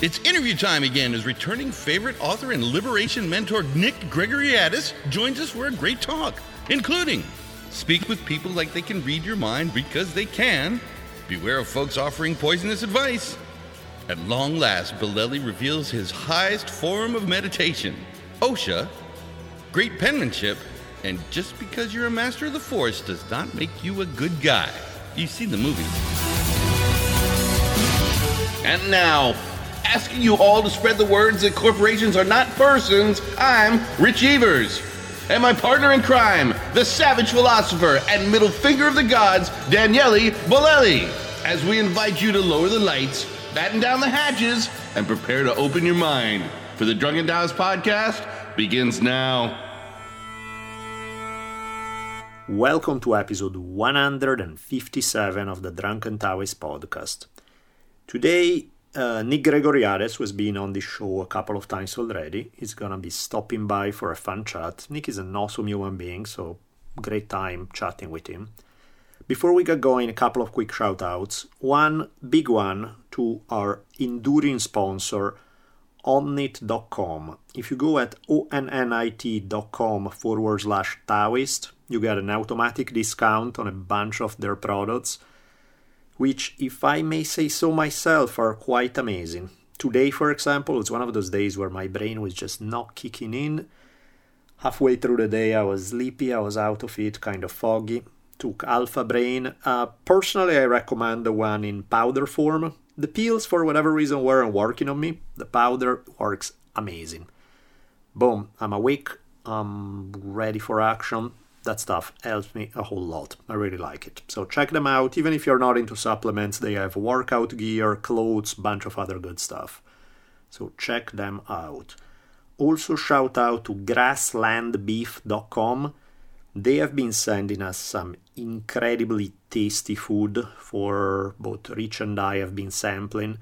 It's interview time again as returning favorite author and Liberation Mentor Nic Gregoriades joins us for a great talk, including speak with people like they can read your mind because they can, beware of folks offering poisonous advice, at long last, Bolelli reveals his highest form of meditation, OSHA, great penmanship, and just because you're a master of the force does not make you a good guy. You've seen the movie. And now, asking you all to spread the words that corporations are not persons, I'm Rich Evers. And my partner in crime, the savage philosopher and middle finger of the gods, Daniele Bolelli, as we invite you to lower the lights, batten down the hatches, and prepare to open your mind, for the Drunken Taoist Podcast begins now. Welcome to episode 157 of the Drunken Taoist Podcast. Today, Nic Gregoriades has been on this show a couple of times already. He's gonna be stopping by for a fun chat. Nick is an awesome human being, so great time chatting with him. Before we get going, a couple of quick shout-outs. One big one to our enduring sponsor, Onnit.com. If you go at onnit.com/Taoist, you get an automatic discount on a bunch of their products, which, if I may say so myself, are quite amazing. Today, for example, it's one of those days where my brain was just not kicking in. Halfway through the day, I was sleepy, I was out of it, kind of foggy. Took Alpha Brain. Personally, I recommend the one in powder form. The pills, for whatever reason, weren't working on me. The powder works amazing. Boom, I'm awake. I'm ready for action. That stuff helps me a whole lot. I really like it. So check them out. Even if you're not into supplements, they have workout gear, clothes, bunch of other good stuff. So check them out. Also, shout out to grasslandbeef.com. They have been sending us some incredibly tasty food for both Rich and I have been sampling.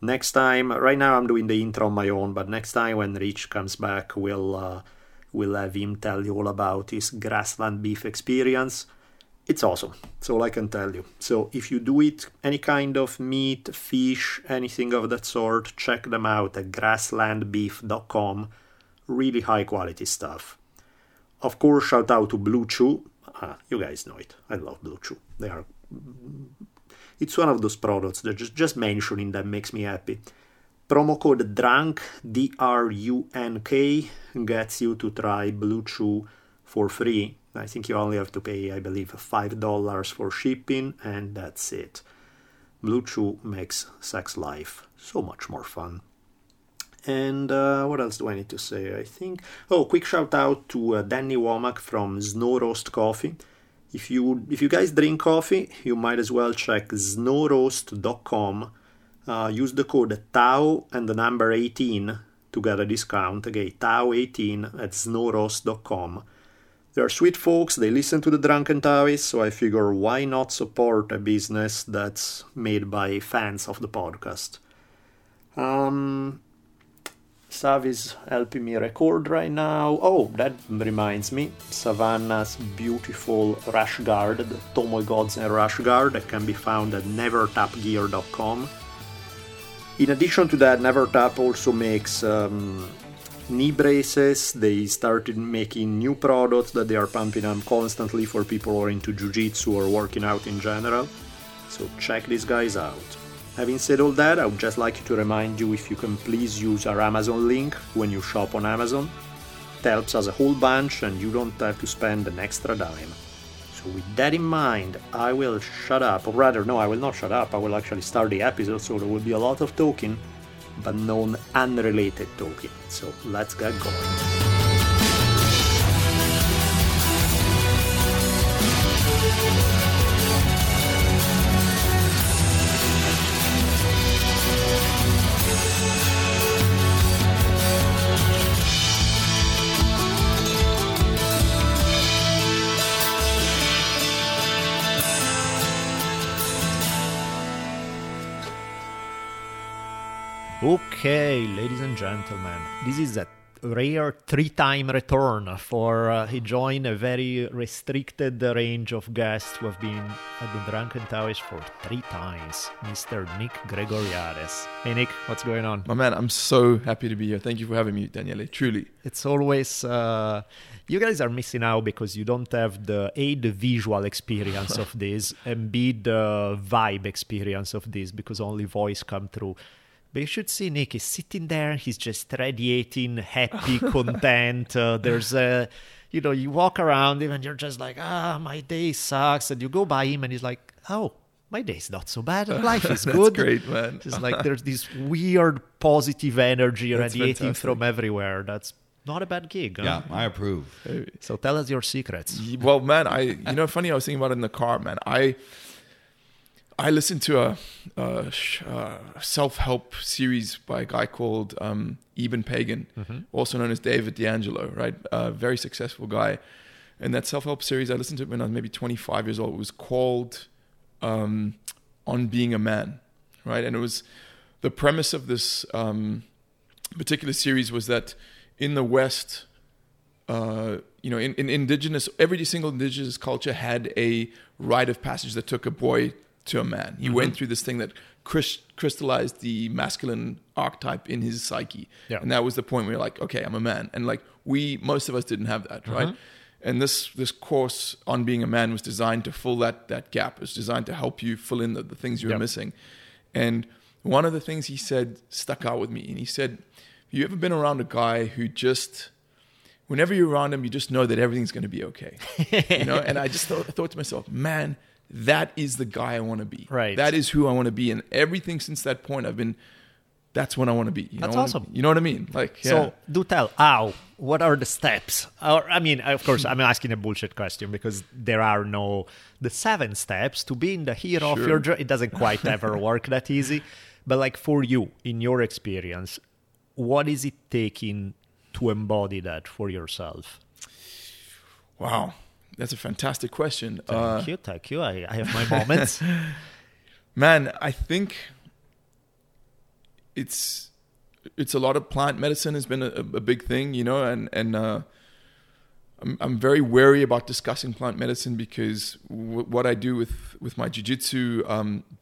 Next time, right now I'm doing the intro on my own, but next time when Rich comes back, we'll have him tell you all about his grassland beef experience. It's awesome, that's all I can tell you. So if you do eat any kind of meat, fish, anything of that sort, check them out at grasslandbeef.com. Really high quality stuff. Of course, shout out to Blue Chew. You guys know it. I love Blue Chew. They are. It's one of those products that just mentioning them makes me happy. Promo code DRUNK, D-R-U-N-K, gets you to try Blue Chew for free. I think you only have to pay, I believe, $5 for shipping, and that's it. Blue Chew makes sex life so much more fun. And what else do I need to say? I think... Oh, quick shout out to Danny Womack from Snow Roast Coffee. If you guys drink coffee, you might as well check snowroast.com. Use the code TAO and the number 18 to get a discount. Again, TAO18 at snowroast.com. They're sweet folks. They listen to the Drunken Taoists, so I figure why not support a business that's made by fans of the podcast. Sav is helping me record right now. Oh, that reminds me, Savannah's beautiful rash guard, the Tomoe Godsen rash guard, that can be found at NeverTapGear.com. In addition to that, NeverTap also makes knee braces. They started making new products that they are pumping up constantly for people who are into jiu-jitsu or working out in general. So check these guys out. Having said all that, I would just like to remind you, if you can please use our Amazon link when you shop on Amazon. It helps us a whole bunch and you don't have to spend an extra dime. So with that in mind, I will shut up, or rather no, I will not shut up, I will actually start the episode, so there will be a lot of talking, but non-unrelated talking. So let's get going. Okay, ladies and gentlemen, this is a rare three-time return for he joined a very restricted range of guests who have been at the Drunken Towers for three times, Mr. Nic Gregoriades. Hey Nick, what's going on? My man, I'm so happy to be here. Thank you for having me, Daniele, truly. It's always... you guys are missing out because you don't have the visual experience of this and B, the vibe experience of this because only voice come through. But you should see Nick is sitting there. He's just radiating happy, content. There's a, you know, you walk around him and you're just like, my day sucks. And you go by him and he's like, oh, my day's not so bad. Life is good. That's great, man. It's like there's this weird positive energy radiating from everywhere. That's not a bad gig. Yeah, I approve. So tell us your secrets. Well, man, funny, I was thinking about it in the car, man. I listened to a self-help series by a guy called Eben Pagan, also known as David D'Angelo, right? A very successful guy. And that self-help series, I listened to it when I was maybe 25 years old. It was called On Being a Man, right? And it was the premise of this particular series was that in the West, in indigenous, every single indigenous culture had a rite of passage that took a boy to a man. He went through this thing that crystallized the masculine archetype in his psyche. Yeah. And that was the point where you're like, okay, I'm a man. And like most of us didn't have that, right? And this course on being a man was designed to fill that gap. It was designed to help you fill in the things you were missing. And one of the things he said stuck out with me. And he said, have you ever been around a guy who just... whenever you're around him, you just know that everything's going to be okay. You know? And I just thought to myself, man... that is the guy I want to be. Right. That is who I want to be. And everything since that point, that's what I want to be. You that's know awesome. You know what I mean? Like, yeah. So do tell, how? What are the steps? Of course, I'm asking a bullshit question because there are the 7 steps to being the hero of your journey. It doesn't quite ever work that easy. But like for you, in your experience, what is it taking to embody that for yourself? Wow. That's a fantastic question. Thank you. I have my moments. Man, I think it's a lot of plant medicine has been a big thing, you know, and I'm very wary about discussing plant medicine because what I do with my jiu-jitsu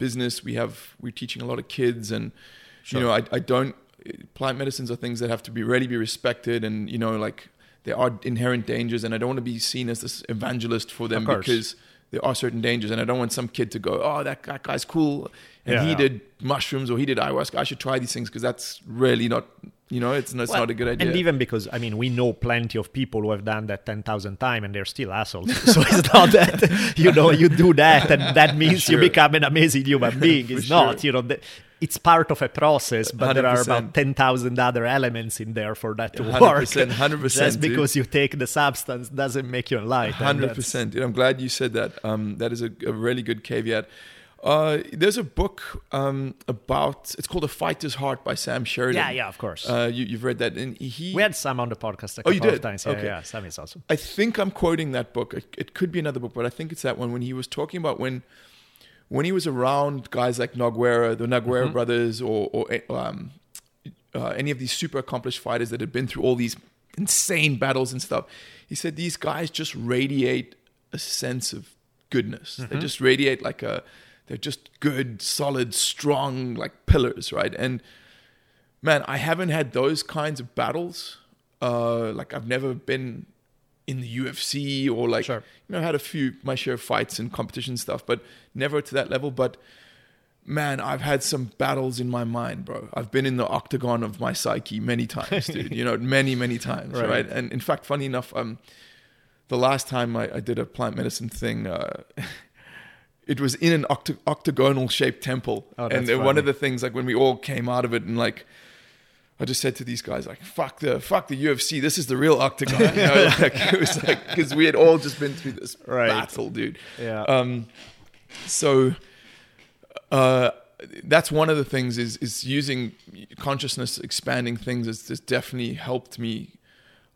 business, we're teaching a lot of kids and, you know, I don't, plant medicines are things that have to be respected and, you know, like, there are inherent dangers, and I don't want to be seen as this evangelist for them because there are certain dangers, and I don't want some kid to go, oh, that guy's cool, and he did mushrooms or he did ayahuasca. I should try these things because that's really not, you know, it's not a good idea. And even because, I mean, we know plenty of people who have done that 10,000 times and they're still assholes. So it's not that, you know, you do that and that means you become an amazing human being. It's not, you know... it's part of a process, but 100%. There are about 10,000 other elements in there for that to work. 100%. Just because you take the substance doesn't make you enlightened. 100%. I'm glad you said that. That is a really good caveat. There's a book it's called A Fighter's Heart by Sam Sheridan. Yeah, yeah, of course. You've read that. And we had Sam on the podcast a couple of times. Yeah, okay. Yeah, Sam is awesome. I think I'm quoting that book. It could be another book, but I think it's that one when he was talking about when he was around guys like Naguera, the Naguera brothers, or any of these super accomplished fighters that had been through all these insane battles and stuff, he said these guys just radiate a sense of goodness. They just radiate they're just good, solid, strong, like pillars, right? And man, I haven't had those kinds of battles. I've never been in the UFC or had my share of fights and competition stuff, but never to that level. But man, I've had some battles in my mind, bro. I've been in the octagon of my psyche many times, dude, you know, many, many times. Right. And in fact, funny enough, the last time I did a plant medicine thing, it was in an octagonal shaped temple. Oh, that's funny. One of the things, like when we all came out of it and like, I just said to these guys, like, fuck the UFC. This is the real octagon. You know? It was like, because we had all just been through this battle, dude. Yeah. So that's one of the things is using consciousness, expanding things has definitely helped me.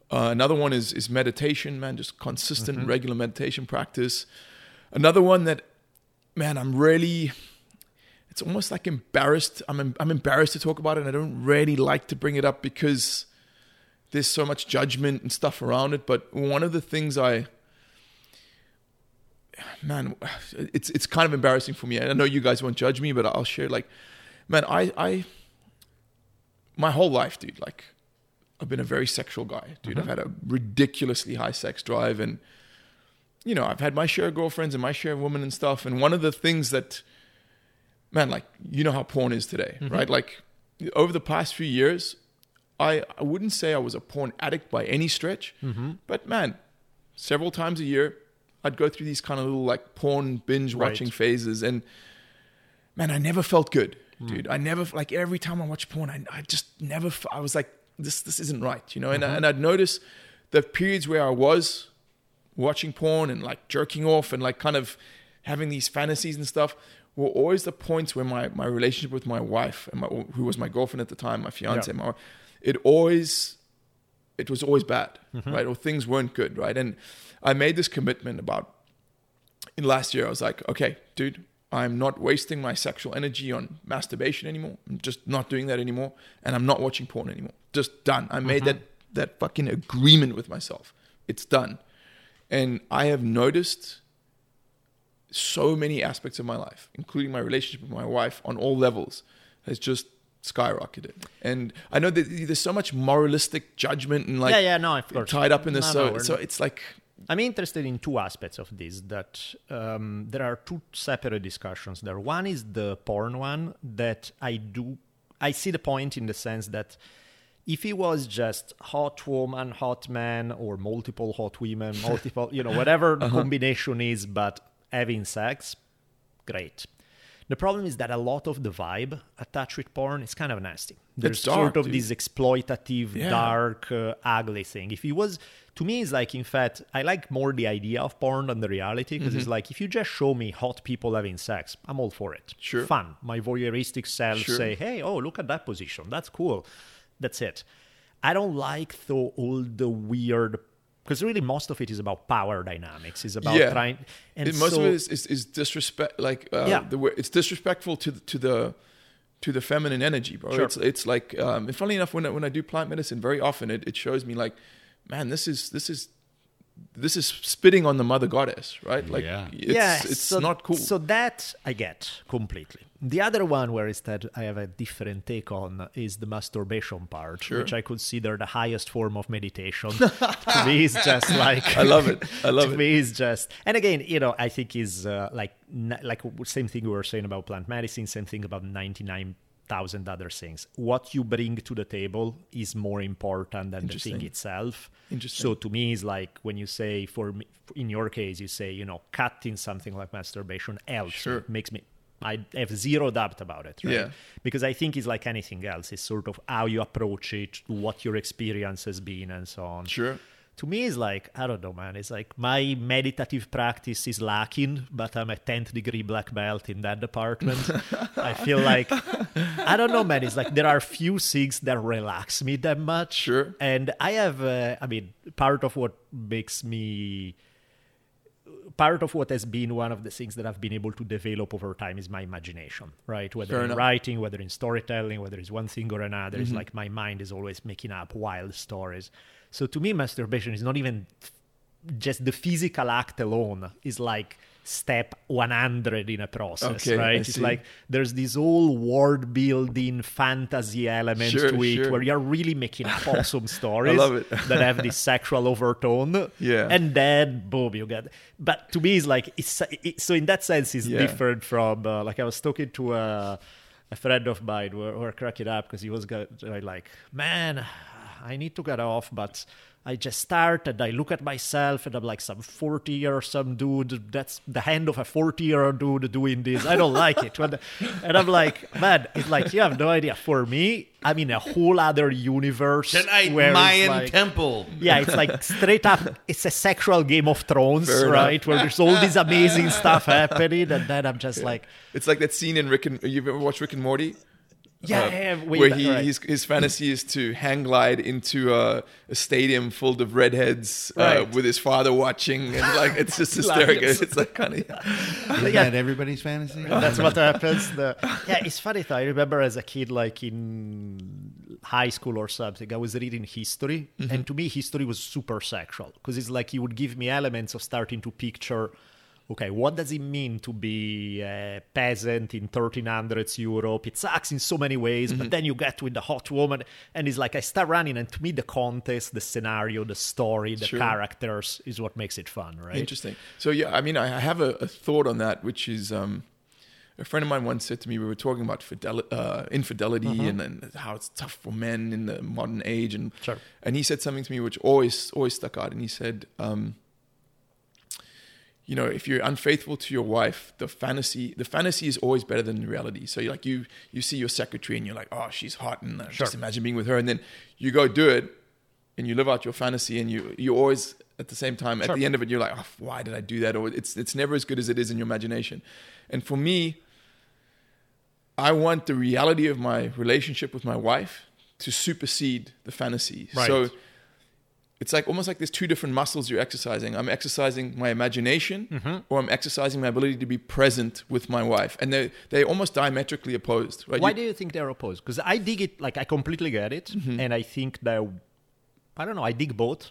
Another one is meditation, man, just consistent, regular meditation practice. Another one that, man, I'm really... it's almost like embarrassed. I'm embarrassed to talk about it, and I don't really like to bring it up because there's so much judgment and stuff around it. But one of the things it's kind of embarrassing for me. I know you guys won't judge me, but I'll share. Like, man, I my whole life, dude, like, I've been a very sexual guy, dude. Mm-hmm. I've had a ridiculously high sex drive, and, you know, I've had my share of girlfriends and my share of women and stuff. And one of the things that, man, like, you know how porn is today, mm-hmm. right? Like, over the past few years, I wouldn't say I was a porn addict by any stretch, mm-hmm. but, man, several times a year, I'd go through these kind of little, like, porn binge watching phases. And, man, I never felt good, dude. I never, like, every time I watched porn, I just never, I was like, this isn't right, you know? Mm-hmm. And I'd notice the periods where I was watching porn and, like, jerking off and, like, kind of having these fantasies and stuff were always the points where my relationship with my wife, and who was my girlfriend at the time, my fiance, yeah. It was always bad, mm-hmm. right? Or things weren't good, right? And I made this commitment in last year. I was like, okay, dude, I'm not wasting my sexual energy on masturbation anymore. I'm just not doing that anymore. And I'm not watching porn anymore. Just done. I made that fucking agreement with myself. It's done. And I have noticed so many aspects of my life, including my relationship with my wife on all levels, has just skyrocketed. And I know that there's so much moralistic judgment and, like, tied up in this. So it's like, I'm interested in two aspects of this, that there are two separate discussions there. One is the porn one, that I see the point in the sense that if he was just hot woman, hot man, or multiple hot women, multiple, you know, whatever the combination is, but having sex, great. The problem is that a lot of the vibe attached with porn is kind of nasty. There's sort of this exploitative, dark, ugly thing. If it was, to me, it's like, in fact, I like more the idea of porn than the reality, because it's like, if you just show me hot people having sex, I'm all for it. Sure. Fun. My voyeuristic self say, hey, oh, look at that position. That's cool. That's it. I don't like, though, all the weird. Because really, most of it is about power dynamics. It's about trying. And most of it is disrespect. Like it's disrespectful to the feminine energy, bro. Sure. It's like, and funnily enough, when I do plant medicine, very often it shows me, like, man, this is spitting on the mother goddess, right? Like, it's not cool. So that I get completely. The other one where instead I have a different take on is the masturbation part, which I consider the highest form of meditation. To me, it's just like, I love it. To me, it's just, and again, you know, I think is like same thing we were saying about plant medicine, same thing about 99,000 other things. What you bring to the table is more important than the thing itself. Interesting. So to me, it's like when you say, for me, in your case, you say, you know, cutting something like masturbation helps. Sure. It makes me. I have zero doubt about it, right? Yeah. Because I think it's like anything else. It's sort of how you approach it, what your experience has been, and so on. Sure. To me, it's like, I don't know, man. It's like my meditative practice is lacking, but I'm a 10th degree black belt in that department. I feel like, I don't know, man. It's like there are few things that relax me that much. Sure. And I have, part of what makes me... Part of what has been one of the things that I've been able to develop over time is my imagination, right? Whether in writing, whether in storytelling, whether it's one thing or another, it's like my mind is always making up wild stories. So to me, masturbation is not even just the physical act alone. It's like step 100 in a process, right? It's like there's this whole world building fantasy element to it where you're really making up awesome stories that have this sexual overtone. Yeah. And then, boom, you get... But to me, it's like... So in that sense, it's different from... like I was talking to a friend of mine who were cracking up because he was like, man, I need to get off, but... I just start and I look at myself and I'm like some 40-year some dude. That's the hand of a 40-year-old dude doing this. I don't like it. And I'm like, man, it's like, you have no idea. For me, I'm in a whole other universe. Tonight, Mayan like, temple. Yeah, it's like straight up, it's a sexual Game of Thrones, right? Where there's all this amazing stuff happening. And then I'm just like... It's like that scene in Rick and... You've ever watched Rick and Morty? His fantasy is to hang glide into a stadium full of redheads with his father watching, and like it's just hysterical. It's like kind of that everybody's fantasy. That's what happens. It's funny though. I remember as a kid, like in high school or something, I was reading history, and to me, history was super sexual because it's like he would give me elements of starting to picture. Okay, what does it mean to be a peasant in 1300s Europe? It sucks in so many ways, but then you get with the hot woman, and it's like I start running, and to me, the contest, the scenario, the story, the characters is what makes it fun, right? Interesting. So, yeah, I mean, I have a thought on that, which is a friend of mine once said to me, we were talking about infidelity and how it's tough for men in the modern age, and he said something to me which always stuck out, and he said... you know, if you're unfaithful to your wife, the fantasy is always better than the reality. So, like, you see your secretary and you're like, oh, she's hot, and just imagine being with her. And then you go do it, and you live out your fantasy, and you always, at the same time, at the end of it, you're like, oh, why did I do that? Or it's never as good as it is in your imagination. And for me, I want the reality of my relationship with my wife to supersede the fantasy. Right. So... it's like almost like there's two different muscles you're exercising. I'm exercising my imagination, or I'm exercising my ability to be present with my wife, and they're almost diametrically opposed. Right? Why do you think they're opposed? Because I dig it, like I completely get it, and I think that I don't know. I dig both.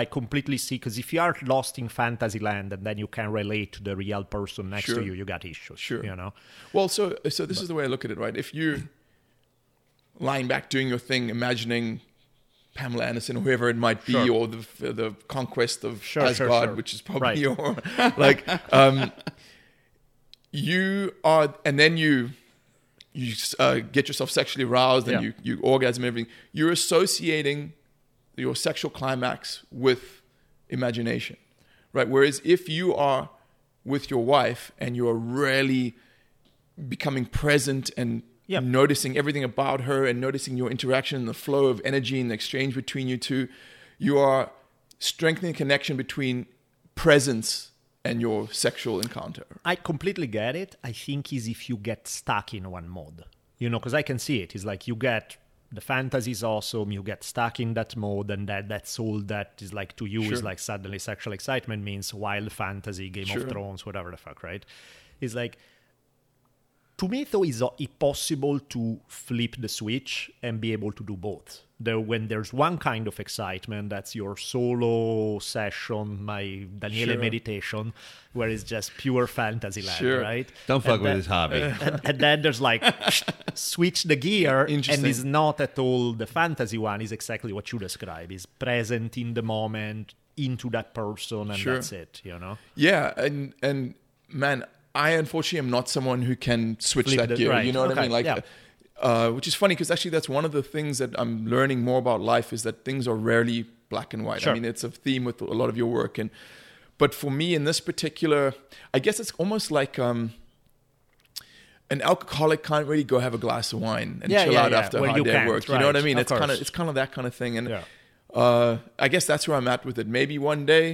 I completely see, because if you are lost in fantasy land and then you can relate to the real person next to you, you got issues. Sure, you know. Well, so this is the way I look at it, right? If you're lying back, doing your thing, imagining Pamela Anderson, whoever it might be, or the conquest of Asgard, which is probably your like. You are, and then you get yourself sexually aroused, and you orgasm, everything. You're associating your sexual climax with imagination, right? Whereas if you are with your wife and you are really becoming present and noticing everything about her and noticing your interaction and the flow of energy and the exchange between you two, you are strengthening the connection between presence and your sexual encounter. I completely get it. I think is if you get stuck in one mode, you know, because I can see it. It's like you get the fantasy is awesome, you get stuck in that mode, and that's all that is like to you is like suddenly sexual excitement means wild fantasy, Game of Thrones, whatever the fuck, right? It's like... to me, though, it's possible to flip the switch and be able to do both. When there's one kind of excitement, that's your solo session, my Daniele meditation, where it's just pure fantasy land, right? Don't fuck with his hobby. And then there's like, switch the gear, and it's not at all the fantasy one. It's exactly what you describe. It's present in the moment, into that person, and that's it, you know? Yeah, and man... I unfortunately am not someone who can switch that gear. Right. You know what I mean? Like, which is funny because actually that's one of the things that I'm learning more about life is that things are rarely black and white. I mean, it's a theme with a lot of your work, but for me in this particular, I guess it's almost like an alcoholic can't really go have a glass of wine and chill out after a hard day at work. You know what I mean? It's kind of that kind of thing, and I guess that's where I'm at with it. Maybe one day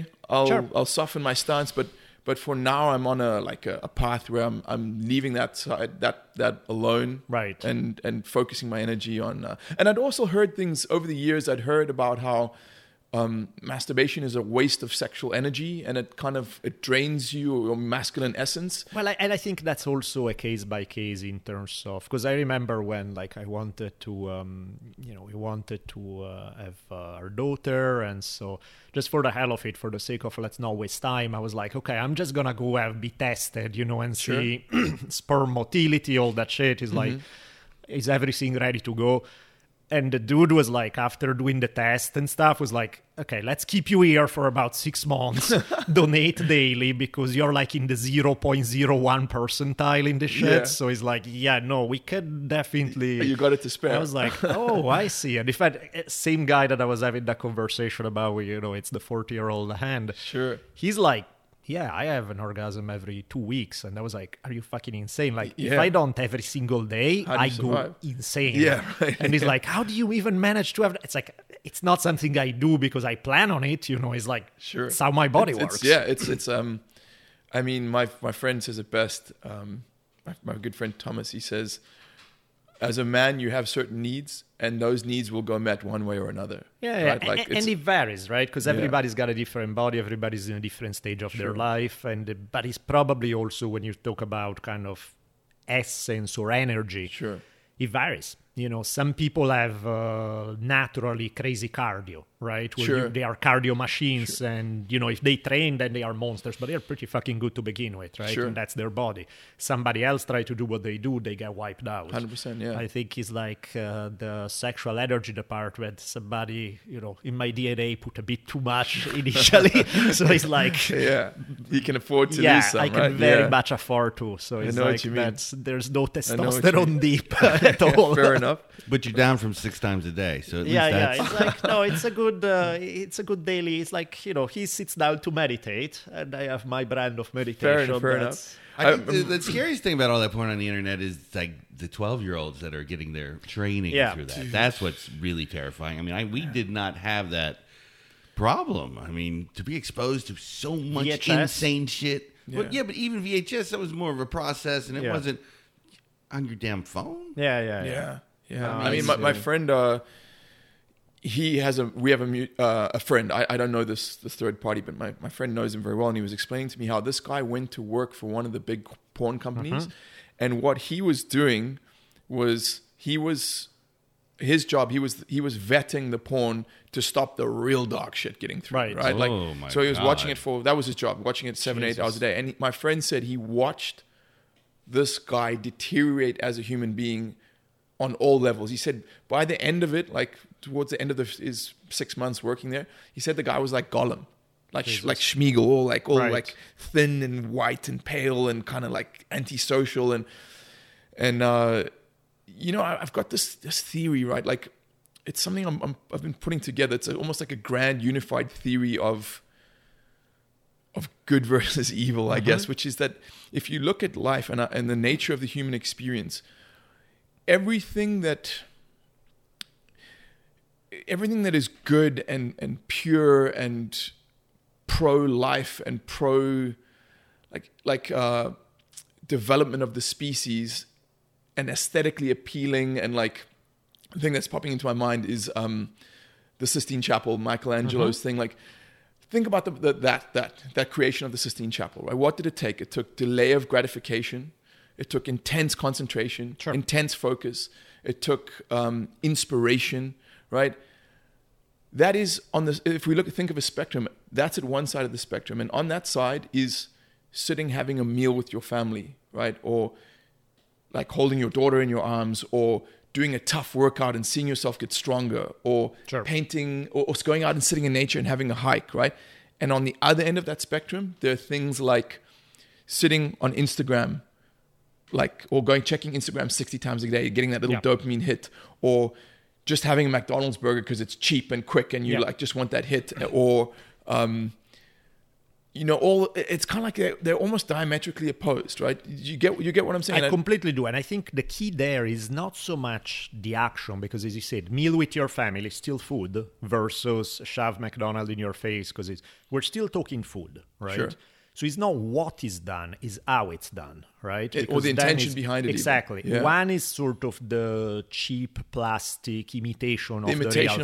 I'll soften my stance, but. But for now, I'm on a path where I'm leaving that side that alone, right? And focusing my energy on. And I'd also heard things over the years. I'd heard about how masturbation is a waste of sexual energy, and it drains you your masculine essence. Well, I think that's also a case by case in terms of because I remember when like I wanted to we wanted to have our daughter, and so just for the hell of it, for the sake of let's not waste time, I was like, okay, I'm just gonna go be tested, you know, and see sperm motility, all that shit is like, is everything ready to go? And the dude was like, after doing the test and stuff, was like, okay, let's keep you here for about 6 months. Donate daily because you're like in the 0.01 percentile in the shit. Yeah. So he's like, yeah, no, we can definitely... You got it to spare. I was like, oh, I see. And in fact, same guy that I was having that conversation about, where, you know, it's the 40-year-old hand. Sure. He's like, yeah, I have an orgasm every 2 weeks. And I was like, are you fucking insane? Like, if I don't every single day, I go insane. Yeah, right. And he's like, how do you even manage to have that? It's like, it's not something I do because I plan on it. You know, it's like, it's how my body works. I mean, my friend says it best. My good friend Thomas, he says, as a man, you have certain needs, and those needs will go met one way or another. Yeah, right? Like and it varies, right? Because everybody's got a different body, everybody's in a different stage of their life, and but it's probably also when you talk about kind of essence or energy, it varies. You know, some people have naturally crazy cardio, right? Where they are cardio machines, and you know, if they train, then they are monsters. But they are pretty fucking good to begin with, right? And that's their body. Somebody else try to do what they do, they get wiped out. 100%. Yeah. I think it's like the sexual energy department. Somebody, you know, in my DNA put a bit too much initially, so it's like he can afford to lose some. I can very much afford to. So it's like that's there's no testosterone deep at all. Fair enough. But you're down from 6 times a day, so at least that's... Yeah, it's like, no, it's a good daily, it's like, you know, he sits down to meditate, and I have my brand of meditation. Fair enough. I think the scariest thing about all that porn on the internet is like the 12-year-olds that are getting their training through that. That's what's really terrifying. I mean, we did not have that problem. I mean, to be exposed to so much insane shit. Yeah. But, even VHS, that was more of a process, and it wasn't... On your damn phone? Yeah. I mean, my friend, we have a friend. I don't know this third party, but my friend knows him very well, and he was explaining to me how this guy went to work for one of the big porn companies, and what he was doing was his job, he was vetting the porn to stop the real dark shit getting through. Right? So he was watching it that was his job, watching it 7-8 hours a day. And my friend said he watched this guy deteriorate as a human being on all levels. He said by the end of it, like towards the end of his 6 months working there, he said the guy was like Gollum, like Schmeagol, like thin and white and pale and kind of like antisocial. And you know, I've got this theory, right? Like it's something I've been putting together. It's almost like a grand unified theory of good versus evil, I guess, which is that if you look at life and the nature of the human experience, everything that is good and pure and pro-life and pro development of the species and aesthetically appealing, and like the thing that's popping into my mind is the Sistine Chapel, Michelangelo's thing, like. Think about that creation of the Sistine Chapel, right? What did it take? It took delay of gratification. It took intense concentration, intense focus. It took inspiration, right? That is on this. If we think of a spectrum, that's at one side of the spectrum, and on that side is sitting having a meal with your family, right? Or like holding your daughter in your arms, or doing a tough workout and seeing yourself get stronger, or painting, or going out and sitting in nature and having a hike, right? And on the other end of that spectrum, there are things like sitting on Instagram, or checking Instagram 60 times a day, getting that little dopamine hit, or just having a McDonald's burger because it's cheap and quick and you just want that hit, or, you know, it's kind of like they're almost diametrically opposed, right? You get what I'm saying? I completely do. And I think the key there is not so much the action, because as you said, meal with your family, still food, versus shove McDonald's in your face, because we're still talking food, right? Sure. So it's not what is done, it's how it's done, right? Or the intention behind it. Exactly. Yeah. One is sort of the cheap plastic imitation of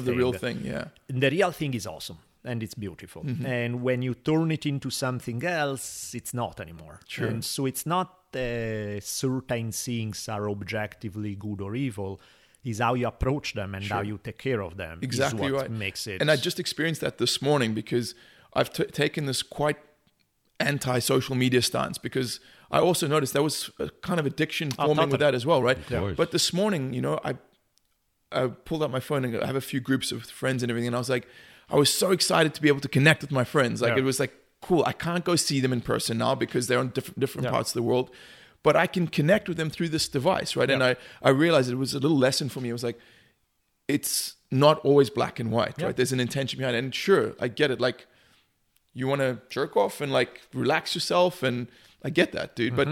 the real thing, yeah. And the real thing is awesome. And it's beautiful. And when you turn it into something else, it's not anymore. And so it's not certain things are objectively good or evil. It's how you approach them and how you take care of them. Exactly is what makes it. And I just experienced that this morning, because I've taken this quite anti-social media stance, because I also noticed there was a kind of addiction forming with that as well, right? Yeah. But this morning, you know, I pulled out my phone, and I have a few groups of friends and everything, and I was like, I was so excited to be able to connect with my friends. It was like, cool, I can't go see them in person now because they're on different parts of the world, but I can connect with them through this device, right? And I realized it was a little lesson for me. It was like, it's not always black and white, right? There's an intention behind it. And sure, I get it. Like, you want to jerk off and like relax yourself, and I get that, dude. But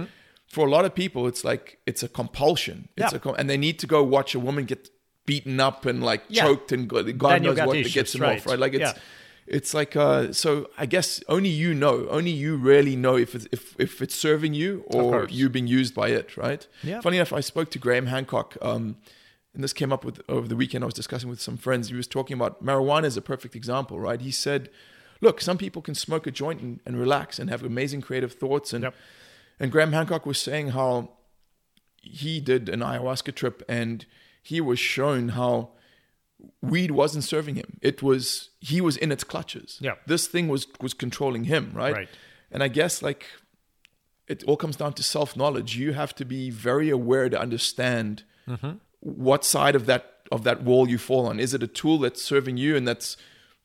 for a lot of people, it's like, it's a compulsion. It's and they need to go watch a woman get beaten up and choked, and God knows what that gets them off, right? Like it's It's like, so I guess only you really know if it's serving you or you being used by it, right? Yeah. Funny enough, I spoke to Graham Hancock, and this came up over the weekend. I was discussing with some friends. He was talking about marijuana as a perfect example, right? He said, look, some people can smoke a joint and relax and have amazing creative thoughts. And, and Graham Hancock was saying how he did an ayahuasca trip and he was shown how weed wasn't serving him. He was in its clutches. Yeah. This thing was controlling him, right? And I guess like it all comes down to self-knowledge. You have to be very aware to understand what side of that wall you fall on. Is it a tool that's serving you and that's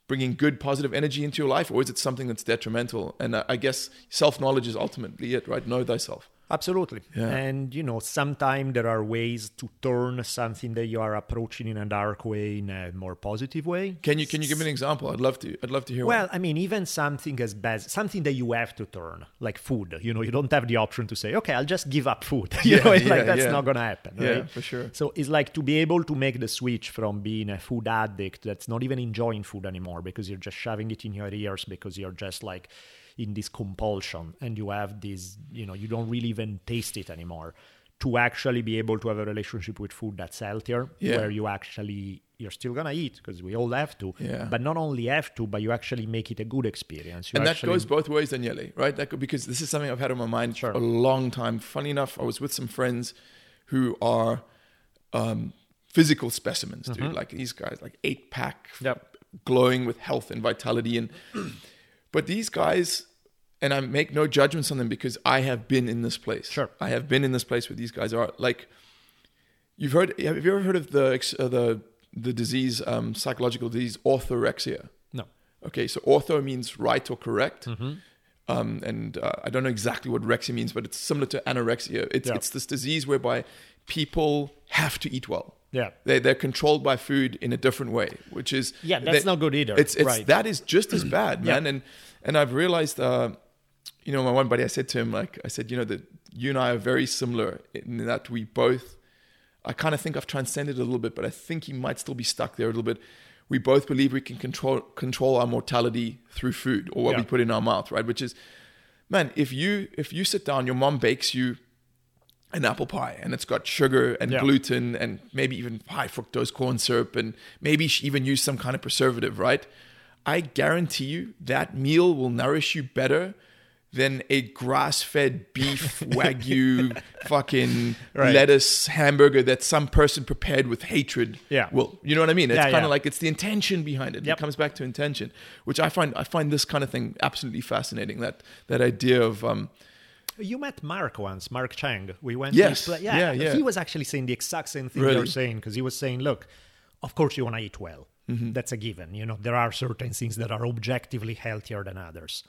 bringing good positive energy into your life, or is it something that's detrimental? And I guess self-knowledge is ultimately it, right? Know thyself. Absolutely. Yeah. And, sometimes there are ways to turn something that you are approaching in a dark way in a more positive way. Can you give me an example? I'd love to hear one. I mean, even something as bad, something that you have to turn, like food. You don't have the option to say, okay, I'll just give up food. That's not going to happen. Right? Yeah, for sure. So it's like to be able to make the switch from being a food addict that's not even enjoying food anymore because you're just shoving it in your ears because you're just like in this compulsion and you have this, you don't really even taste it anymore, to actually be able to have a relationship with food that's healthier, where you're still going to eat because we all have to, but not only have to, but you actually make it a good experience. That goes both ways, Daniele, right? Because this is something I've had on my mind for a long time. Funny enough, I was with some friends who are physical specimens, dude, like these guys, like 8-pack, glowing with health and vitality and... But these guys, and I make no judgments on them because I have been in this place. Sure. I have been in this place where these guys are. Like, have you ever heard of the disease, psychological disease, orthorexia? No. Okay, so ortho means right or correct. And I don't know exactly what rexia means, but it's similar to anorexia. It's this disease whereby people have to eat well. Yeah, they're controlled by food in a different way, which is that's not good either. It's right. That is just as bad, man. And I've realized, my one buddy, I said to him, like I said, that you and I are very similar in that we both. I kind of think I've transcended a little bit, but I think he might still be stuck there a little bit. We both believe we can control our mortality through food or what we put in our mouth, right? Which is, man, if you sit down, your mom bakes you an apple pie and it's got sugar and gluten and maybe even high fructose corn syrup and maybe even use some kind of preservative, right? I guarantee you that meal will nourish you better than a grass-fed beef, wagyu, fucking lettuce hamburger that some person prepared with hatred will. You know what I mean? It's kind of like it's the intention behind it. Yep. It comes back to intention, which I find this kind of thing absolutely fascinating, that idea of... You met Mark once, Mark Chang. We went to his He was actually saying the exact same thing you're saying, because he was saying, look, of course you want to eat well. That's a given. There are certain things that are objectively healthier than others.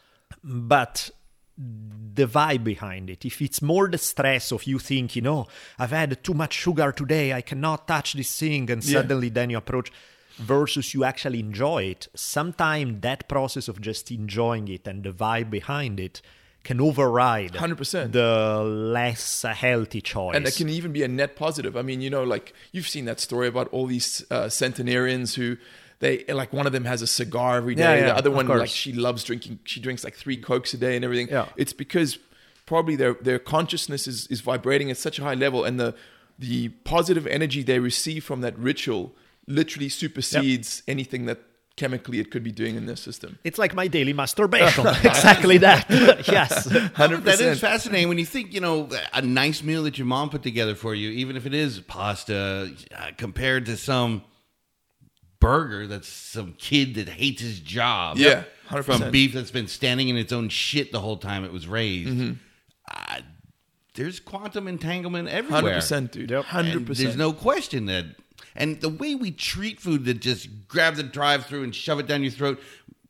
But the vibe behind it, if it's more the stress of you thinking, oh, I've had too much sugar today, I cannot touch this thing, and suddenly then you approach... versus you actually enjoy it, sometimes that process of just enjoying it and the vibe behind it can override 100% the less healthy choice. And it can even be a net positive. I mean, like you've seen that story about all these centenarians who they like one of them has a cigar every day. The other one, like she loves drinking. She drinks like 3 Cokes a day and everything. Yeah. It's because probably their consciousness is vibrating at such a high level. And the positive energy they receive from that ritual literally supersedes anything that chemically it could be doing in this system. It's like my daily masturbation. Exactly that. Yes. 100%. That is fascinating when you think, a nice meal that your mom put together for you, even if it is pasta, compared to some burger that's some kid that hates his job. Yeah, 100%. From beef that's been standing in its own shit the whole time it was raised. There's quantum entanglement everywhere. 100%, dude. Yep. 100%. And there's no question that... And the way we treat food that just grab the drive-through and shove it down your throat,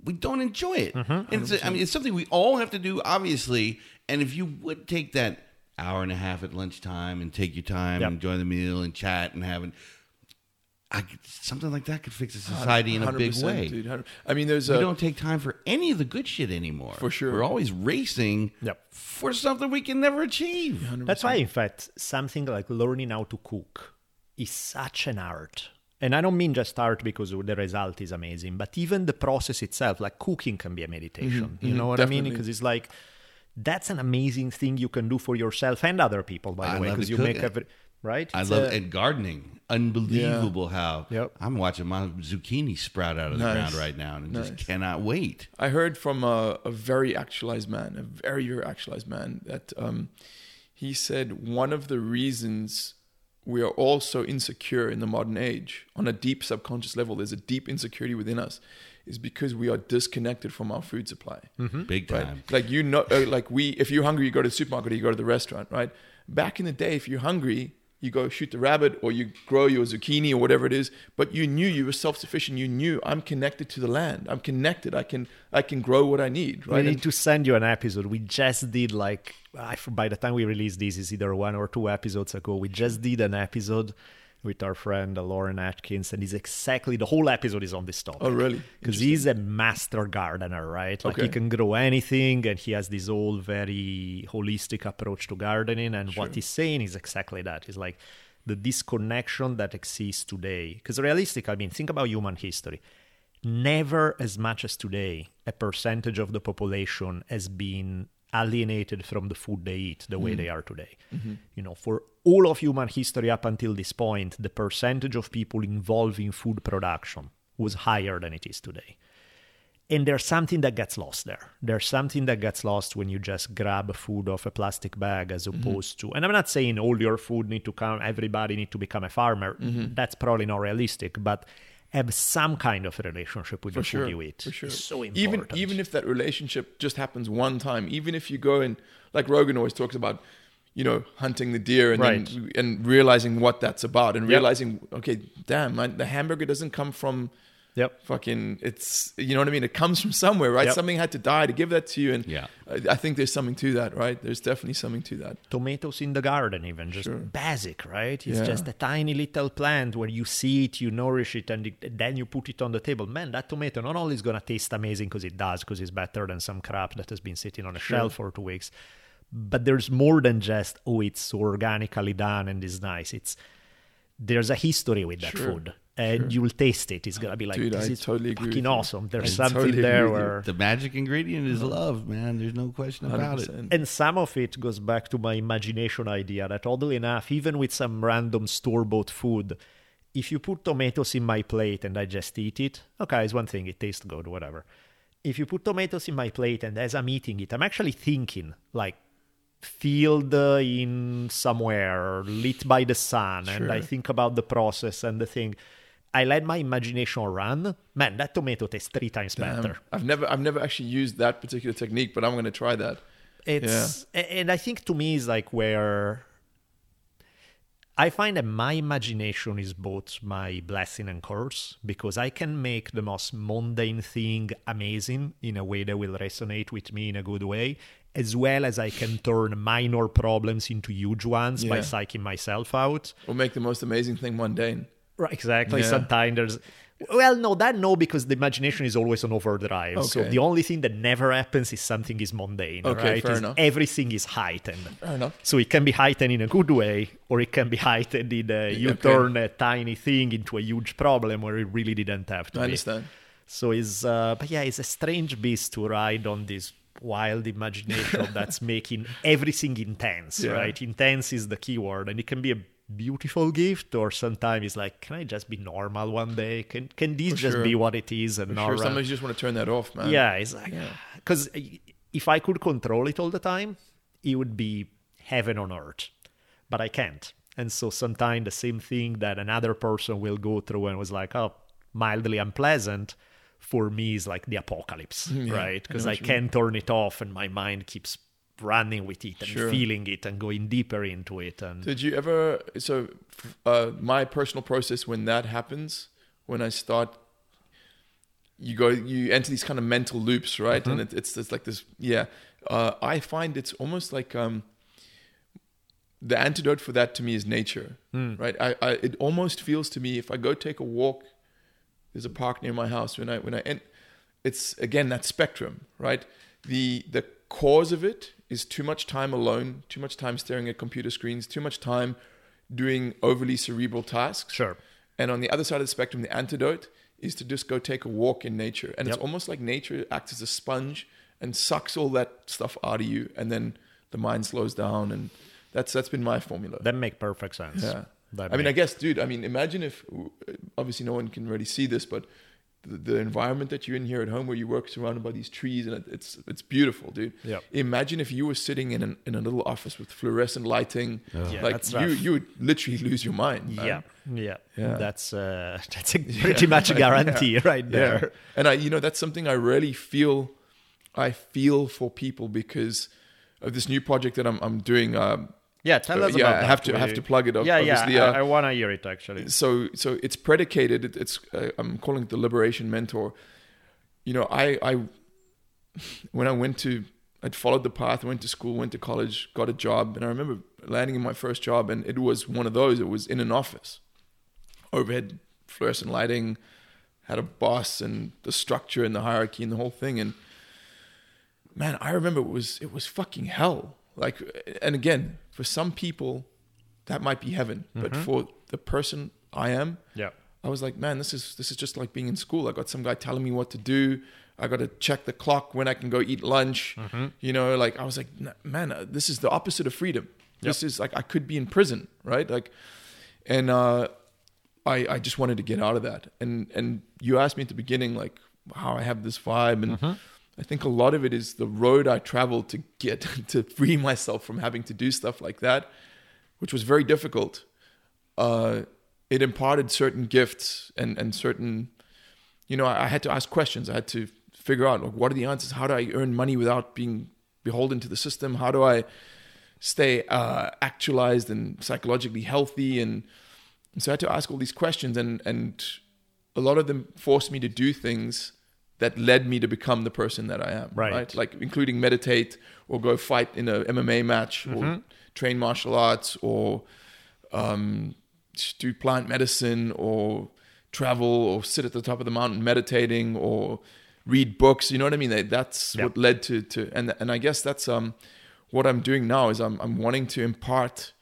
we don't enjoy it. And it's something we all have to do, obviously. And if you would take that hour and a half at lunchtime and take your time and enjoy the meal and chat and have something like that could fix a society in a big way. Dude, I mean, we don't take time for any of the good shit anymore. For sure. We're always racing for something we can never achieve. 100%. That's why, in fact, something like learning how to cook is such an art, And I don't mean just art because the result is amazing, but even the process itself, like cooking can be a meditation. Mm-hmm, you know what definitely. I mean? Because it's like, that's an amazing thing you can do for yourself and other people, by the way, because you make every... Right? It's and gardening. Unbelievable how I'm watching my zucchini sprout out of the ground right now and just cannot wait. I heard from a very actualized man that he said one of the reasons we are all so insecure in the modern age, on a deep subconscious level, there's a deep insecurity within us, is because we are disconnected from our food supply. Mm-hmm. Big time. Right? Like, you know, if you're hungry, you go to the supermarket or you go to the restaurant, right? Back in the day, if you're hungry, you go shoot the rabbit or you grow your zucchini or whatever it is, but you knew you were self-sufficient. You knew I'm connected to the land. I'm connected. I can grow what I need. Right? We need to send you an episode. We just did by the time we released this, it's either 1 or 2 episodes ago. We just did an episode with our friend Lauren Atkins, and the whole episode is on this topic. Oh, really? Because he's a master gardener, right? Like, he can grow anything, and he has this whole very holistic approach to gardening, and what he's saying is exactly that. It's like the disconnection that exists today. Because realistically, I mean, think about human history. Never as much as today, a percentage of the population has been alienated from the food they eat the way they are today. Mm-hmm. You know, for all of human history up until this point, the percentage of people involved in food production was higher than it is today. And there's something that gets lost there. There's something that gets lost when you just grab food off a plastic bag as opposed to... And I'm not saying all your food need to come, everybody need to become a farmer. Mm-hmm. That's probably not realistic, but have some kind of a relationship with the food you eat. For sure. It's so important. Even if that relationship just happens one time, even if you go and, like Rogan always talks about, you know, hunting the deer and then, and realizing what that's about and realizing, okay, damn, the hamburger doesn't come from fucking, it's, you know what I mean? It comes from somewhere, right? Something had to die to give that to you. And I think there's something to that, right? There's definitely something to that. Tomatoes in the garden, even just basic, right? It's just a tiny little plant where you see it, you nourish it, and then you put it on the table. Man, that tomato not only is going to taste amazing because it's better than some crap that has been sitting on a shelf for 2 weeks. But there's more than just, it's so organically done and it's nice. There's a history with that food. And you will taste it. It's going to be like, dude, this is totally fucking awesome. There's something there where... The magic ingredient is love, man. There's no question about it. And some of it goes back to my imagination idea that, oddly enough, even with some random store-bought food, if you put tomatoes in my plate and I just eat it, okay, it's one thing. It tastes good, whatever. If you put tomatoes in my plate and as I'm eating it, I'm actually thinking, like, field in somewhere lit by the sun and I think about the process and the thing. I let my imagination run. Man, that tomato tastes 3 times better. I've never actually used that particular technique, but I'm going to try that. And I think to me is like where I find that my imagination is both my blessing and curse, because I can make the most mundane thing amazing in a way that will resonate with me in a good way, as well as I can turn minor problems into huge ones by psyching myself out. Or make the most amazing thing mundane. Right, exactly. Yeah. Sometimes there's... Well, no, because the imagination is always on overdrive. Okay. So the only thing that never happens is something is mundane, right? Fair enough. Everything is heightened. Fair enough. So it can be heightened in a good way, or it can be heightened in turn a tiny thing into a huge problem where it really didn't have to be. I understand. So it's... but yeah, it's a strange beast to ride on this wild imagination that's making everything intense, right? Intense is the key word, and it can be a beautiful gift, or sometimes it's like, can I just be normal one day? Can this just be what it is? And sometimes you just want to turn that off, man. Yeah, it's like, because if I could control it all the time, it would be heaven on earth, but I can't. And so sometimes the same thing that another person will go through and was like, oh, mildly unpleasant, for me is like the apocalypse, right? Because I can't turn it off, and my mind keeps running with it and feeling it and going deeper into it. And did you ever? So, my personal process when that happens, when I start, you enter these kind of mental loops, right? Mm-hmm. And it's like this. Yeah, I find it's almost like the antidote for that to me is nature, right? It almost feels to me, if I go take a walk. There's a park near my house. When I it's again that spectrum, right? The cause of it is too much time alone, too much time staring at computer screens, too much time doing overly cerebral tasks. Sure. And on the other side of the spectrum, the antidote is to just go take a walk in nature. And it's almost like nature acts as a sponge and sucks all that stuff out of you. And then the mind slows down. And that's been my formula. That makes perfect sense. Yeah. I mean, imagine if, obviously no one can really see this, but the environment that you're in here at home where you work surrounded by these trees, and it's beautiful, dude. Yeah. Imagine if you were sitting in a little office with fluorescent lighting. Yeah, like you would literally lose your mind, man. Yeah. That's pretty much a guarantee right there. Yeah. And I that's something I really feel for people because of this new project that I'm doing. Tell us about that. I have to plug it up. I want to hear it, actually. So it's predicated. I'm calling it the Liberation Mentor. You know, I'd followed the path, went to school, went to college, got a job. And I remember landing in my first job, and it was one of those. It was in an office. Overhead fluorescent lighting, had a boss and the structure and the hierarchy and the whole thing. And man, I remember it was fucking hell. Like, and again, for some people, that might be heaven. Mm-hmm. But for the person I am, I was like, man, this is just like being in school. I got some guy telling me what to do. I got to check the clock when I can go eat lunch. Mm-hmm. You know, like I was like, man, this is the opposite of freedom. Yep. This is like I could be in prison, right? Like, and I just wanted to get out of that. And you asked me at the beginning, like, how I have this vibe and. Mm-hmm. I think a lot of it is the road I traveled to get to free myself from having to do stuff like that, which was very difficult. It imparted certain gifts and certain, I had to ask questions. I had to figure out, like, what are the answers? How do I earn money without being beholden to the system? How do I stay actualized and psychologically healthy? And so I had to ask all these questions, and a lot of them forced me to do things that led me to become the person that I am, right? Like including meditate or go fight in a MMA match, mm-hmm. or train martial arts, or do plant medicine, or travel, or sit at the top of the mountain meditating, or read books. You know what I mean? That's what led to and I guess that's what I'm doing now is I'm wanting to impart.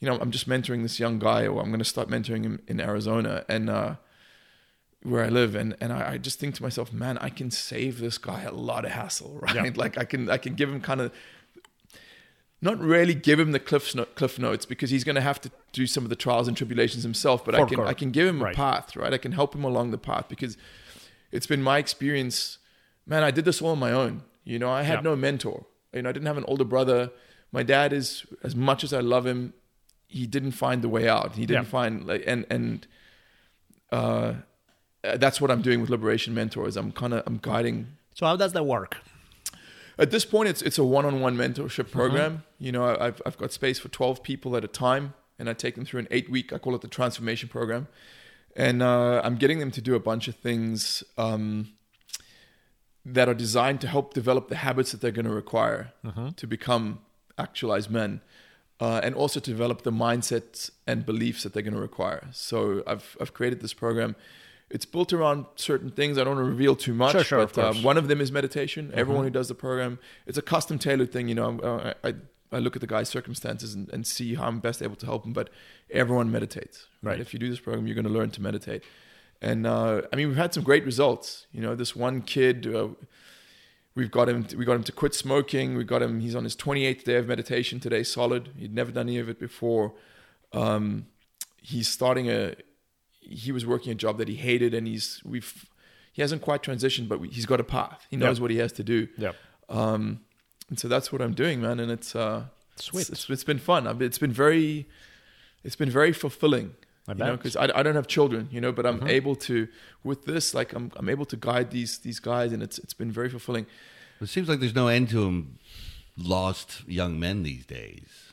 You know, I'm just mentoring this young guy, or I'm going to start mentoring him in Arizona, and. Where I live, and I just think to myself, man, I can save this guy a lot of hassle, right? Yeah. Like I can give him kind of, not really give him the cliff notes because he's going to have to do some of the trials and tribulations himself, but I can give him a path, right? I can help him along the path because it's been my experience, man, I did this all on my own. You know, I had no mentor. You know, I didn't have an older brother. My dad is, as much as I love him, he didn't find the way out. He didn't find, like, and that's what I'm doing with Liberation Mentors. I'm guiding. So how does that work? At this point, it's a one-on-one mentorship program. Mm-hmm. You know, I've got space for 12 people at a time, and I take them through an 8-week. I call it the transformation program, and I'm getting them to do a bunch of things that are designed to help develop the habits that they're going to require to become actualized men, and also to develop the mindsets and beliefs that they're going to require. So I've created this program. It's built around certain things. I don't want to reveal too much, sure, but of one of them is meditation. Mm-hmm. Everyone who does the program, it's a custom tailored thing. You know, I look at the guy's circumstances and see how I'm best able to help him. But everyone meditates, right? If you do this program, you're going to learn to meditate. And I mean, we've had some great results. You know, this one kid, we got him to quit smoking. We got him. He's on his 28th day of meditation today, solid. He'd never done any of it before. He's starting a. He was working a job that he hated, and he hasn't quite transitioned, but he's got a path. He knows what he has to do. Yeah. And so that's what I'm doing, man. And it's sweet. It's been fun. It's been very fulfilling. I bet. You know, because I don't have children, you know, but I'm able to with this. Like I'm able to guide these guys, and it's been very fulfilling. It seems like there's no end to them lost young men these days.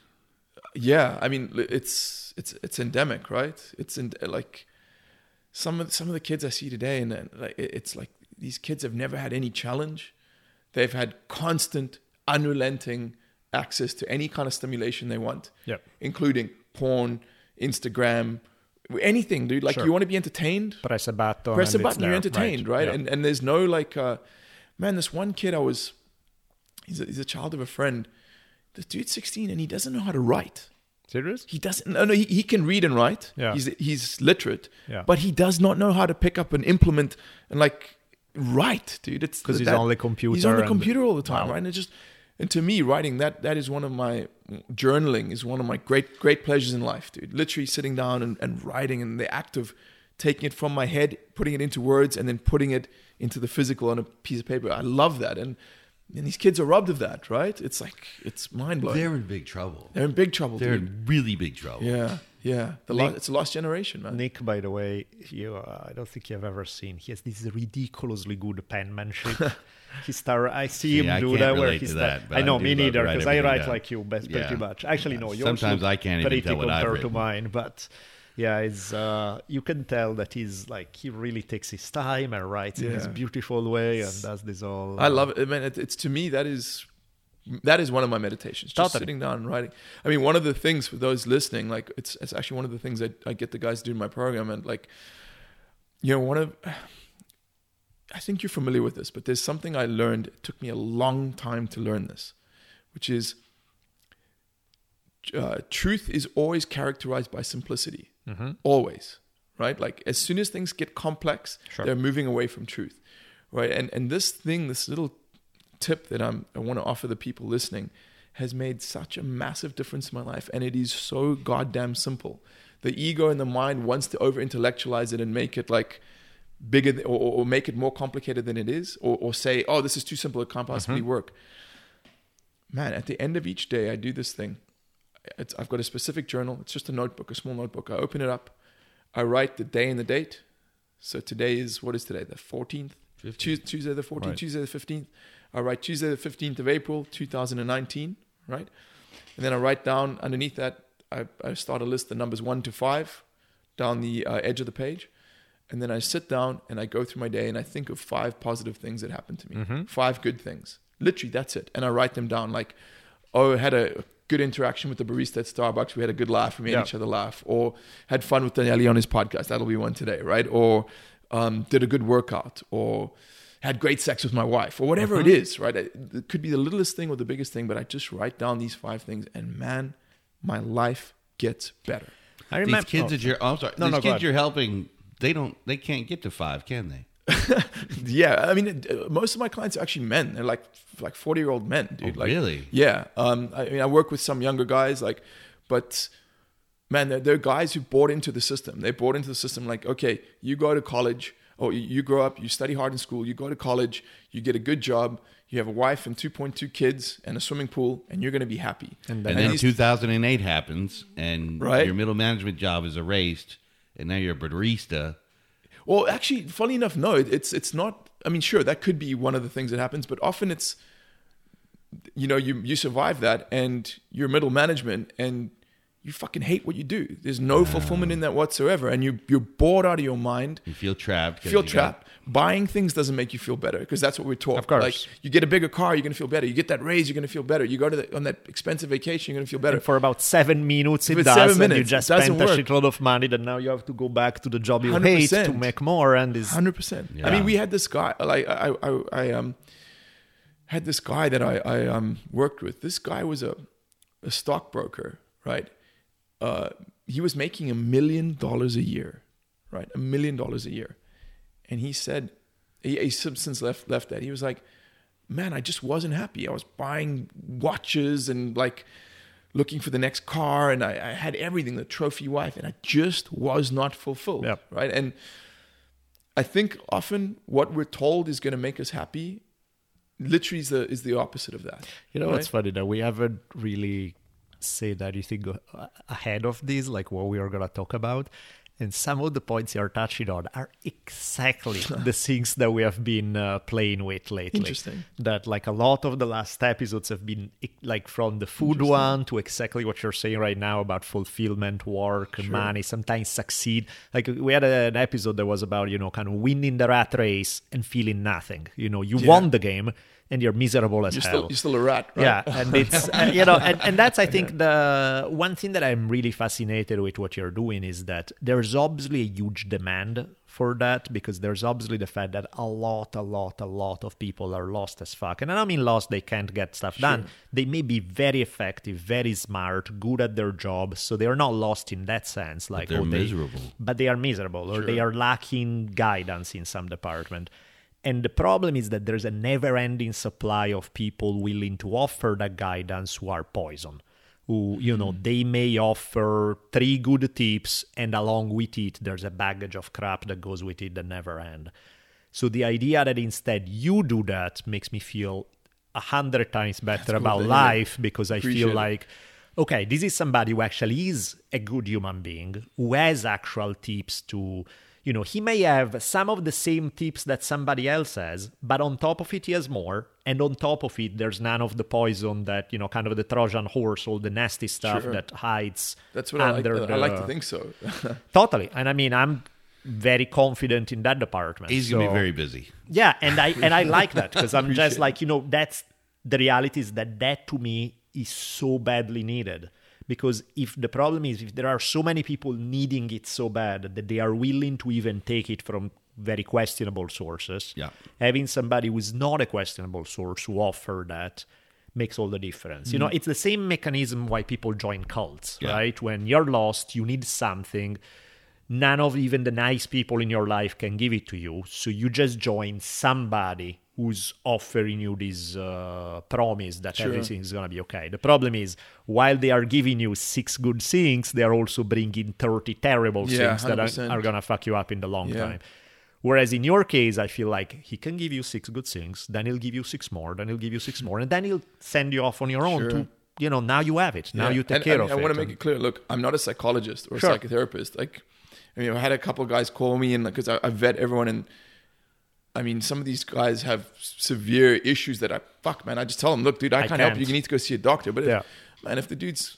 Yeah, I mean it's endemic, right? It's in, like. Some of the kids I see today, and it's like these kids have never had any challenge. They've had constant, unrelenting access to any kind of stimulation they want, including porn, Instagram, anything, dude. Like you want to be entertained, press a button. Press a button, you're entertained, right? Yeah. And there's no like, man, this one kid he's a child of a friend. This dude's 16 and he doesn't know how to write. Serious? He doesn't. No, he can read and write. Yeah. He's literate. Yeah. But he does not know how to pick up an implement and like write, dude. It's because he's on the computer. He's on the computer all the time, right? And it's just, and to me, writing that is one of my journaling is one of my great pleasures in life, dude. Literally sitting down and writing, and the act of taking it from my head, putting it into words, and then putting it into the physical on a piece of paper. I love that. And these kids are robbed of that, right? It's like, it's mind-blowing. They're in big trouble. They're in really big trouble. Yeah, yeah. It's a lost generation, man. Nick, by the way, I don't think you have ever seen. He has this ridiculously good penmanship. I see him do that where he's that. I know, me neither, because I write like you, pretty much. Actually, no, yours sometimes I can't even tell what I've written. Pretty compared to mine, but... Yeah, you can tell that he really takes his time and writes in his beautiful way and does this all. I love it. I mean, it's to me, that is one of my meditations, just sitting down and writing. I mean, one of the things for those listening, like it's actually one of the things I get the guys to do in my program. And like, you know, I think you're familiar with this, but there's something I learned. It took me a long time to learn this, which is truth is always characterized by simplicity. Mm-hmm. Always, right? Like as soon as things get complex, they're moving away from truth, right? And this little tip that I want to offer the people listening has made such a massive difference in my life, and it is so goddamn simple. The ego and the mind wants to over-intellectualize it and make it like bigger or make it more complicated than it is, or say, oh, this is too simple, it can't possibly work. Man, at the end of each day, I do this thing. I've got a specific journal. It's just a small notebook. I open it up. I write the day and the date. So what is today? The 14th? Tuesday the 14th, right. Tuesday the 15th. I write Tuesday the 15th of April, 2019, right? And then I write down underneath that, I start a list, the numbers 1 to 5 down the edge of the page. And then I sit down and I go through my day and I think of 5 positive things that happened to me. Mm-hmm. 5 good things. Literally, that's it. And I write them down like, oh, I had a good interaction with the barista at Starbucks. We had a good laugh. We made each other laugh. Or had fun with Daniele on his podcast. That'll be one today, right? Or did a good workout. Or had great sex with my wife. Or whatever it is, right? It could be the littlest thing or the biggest thing, but I just write down these 5 things, and man, my life gets better. I remember these kids kids you're helping, they can't get to 5, can they? Yeah, I mean, most of my clients are actually men. They're like 40-year-old men, dude. Oh, like, really? Yeah. I mean, I work with some younger guys, but man, they're guys who bought into the system. They bought into the system like, okay, you go to college, or you grow up, you study hard in school, you go to college, you get a good job, you have a wife and 2.2 kids and a swimming pool, and you're going to be happy. And then 2008 happens, and your middle management job is erased, and now you're a barista. Well, actually, funny enough, no, it's not. I mean, sure, that could be one of the things that happens, but often it's, you know, you survive that and you're middle management and you fucking hate what you do. There's no fulfillment in that whatsoever, and you're bored out of your mind. You feel trapped. Buying things doesn't make you feel better, because that's what we're taught. Of course. Like, you get a bigger car, you're going to feel better. You get that raise, you're going to feel better. You go on that expensive vacation, you're going to feel better. And for about 7 minutes, you just spent a shitload of money that now you have to go back to the job you hate to make more. And 100%. Yeah. I mean, we had this guy, like, I had this guy that I worked with. This guy was a stockbroker, right? He was making $1 million a year, right? $1 million a year. And he said, he's since left that. He was like, man, I just wasn't happy. I was buying watches and like looking for the next car. And I had everything, the trophy wife, and I just was not fulfilled, right? And I think often what we're told is going to make us happy literally is the opposite of that. You know, what's funny that we haven't really said anything ahead of this, like what we are going to talk about. And some of the points you are touching on are exactly the things that we have been playing with lately. Interesting. That like a lot of the last episodes have been like from the food one to exactly what you're saying right now about fulfillment, work, money, sometimes succeed. Like we had an episode that was about, you know, kind of winning the rat race and feeling nothing. You know, you won the game, and you're miserable as hell. You're still a rat, right? Yeah, and it's and that's, I think, the one thing that I'm really fascinated with what you're doing is that there's obviously a huge demand for that, because there's obviously the fact that a lot of people are lost as fuck. And I don't mean lost, they can't get stuff done. They may be very effective, very smart, good at their job, so they are not lost in that sense. Like, but they are miserable or they are lacking guidance in some department. And the problem is that there's a never-ending supply of people willing to offer that guidance who are poison. Who, they may offer 3 good tips, and along with it, there's a baggage of crap that goes with it that never ends. So the idea that instead you do that makes me feel 100 times better about life, because I feel like, okay, this is somebody who actually is a good human being, who has actual tips to... he may have some of the same tips that somebody else has, but on top of it, he has more. And on top of it, there's none of the poison that, kind of the Trojan horse, all the nasty stuff that hides. That's what under I like to think so. Totally. And I mean, I'm very confident in that department. He's going to be very busy. Yeah. And I like that, because I'm just like, that's the reality, is that to me is so badly needed. Because if the problem is, if there are so many people needing it so bad that they are willing to even take it from very questionable sources, having somebody who is not a questionable source who offer that makes all the difference. Mm. It's the same mechanism why people join cults, right? When you're lost, you need something. None of even the nice people in your life can give it to you. So you just join somebody who's offering you this promise that everything is going to be okay. The problem is, while they are giving you 6 good things, they are also bringing 30 terrible things 100%. That are going to fuck you up in the long time. Whereas in your case, I feel like he can give you 6 good things, then he'll give you 6 more, then he'll give you 6 more, and then he'll send you off on your own to... now you have it. Now you take care of it. I want to make it clear. Look, I'm not a psychologist or a psychotherapist. Like, I had a couple of guys call me, and because I vet everyone, and I mean, some of these guys have severe issues that I just tell them, look, dude, I can't help you. You need to go see a doctor. But if the dude's,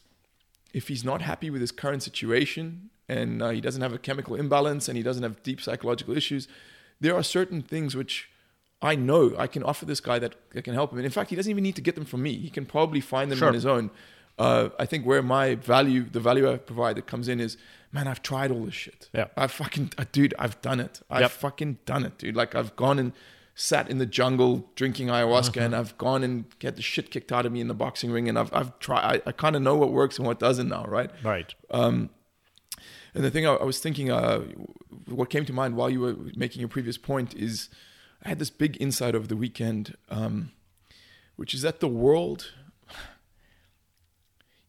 if he's not happy with his current situation, and he doesn't have a chemical imbalance, and he doesn't have deep psychological issues, there are certain things which I know I can offer this guy that can help him. And in fact, he doesn't even need to get them from me. He can probably find them on his own. I think where the value I provide that comes in is, man, I've tried all this shit. Yeah. I've done it. Fucking done it, dude. Like, I've gone and sat in the jungle drinking ayahuasca, and I've gone and get the shit kicked out of me in the boxing ring, and I've tried. I kind of know what works and what doesn't now, right? Right. And the thing I was thinking, what came to mind while you were making your previous point is, I had this big insight over the weekend, which is that the world,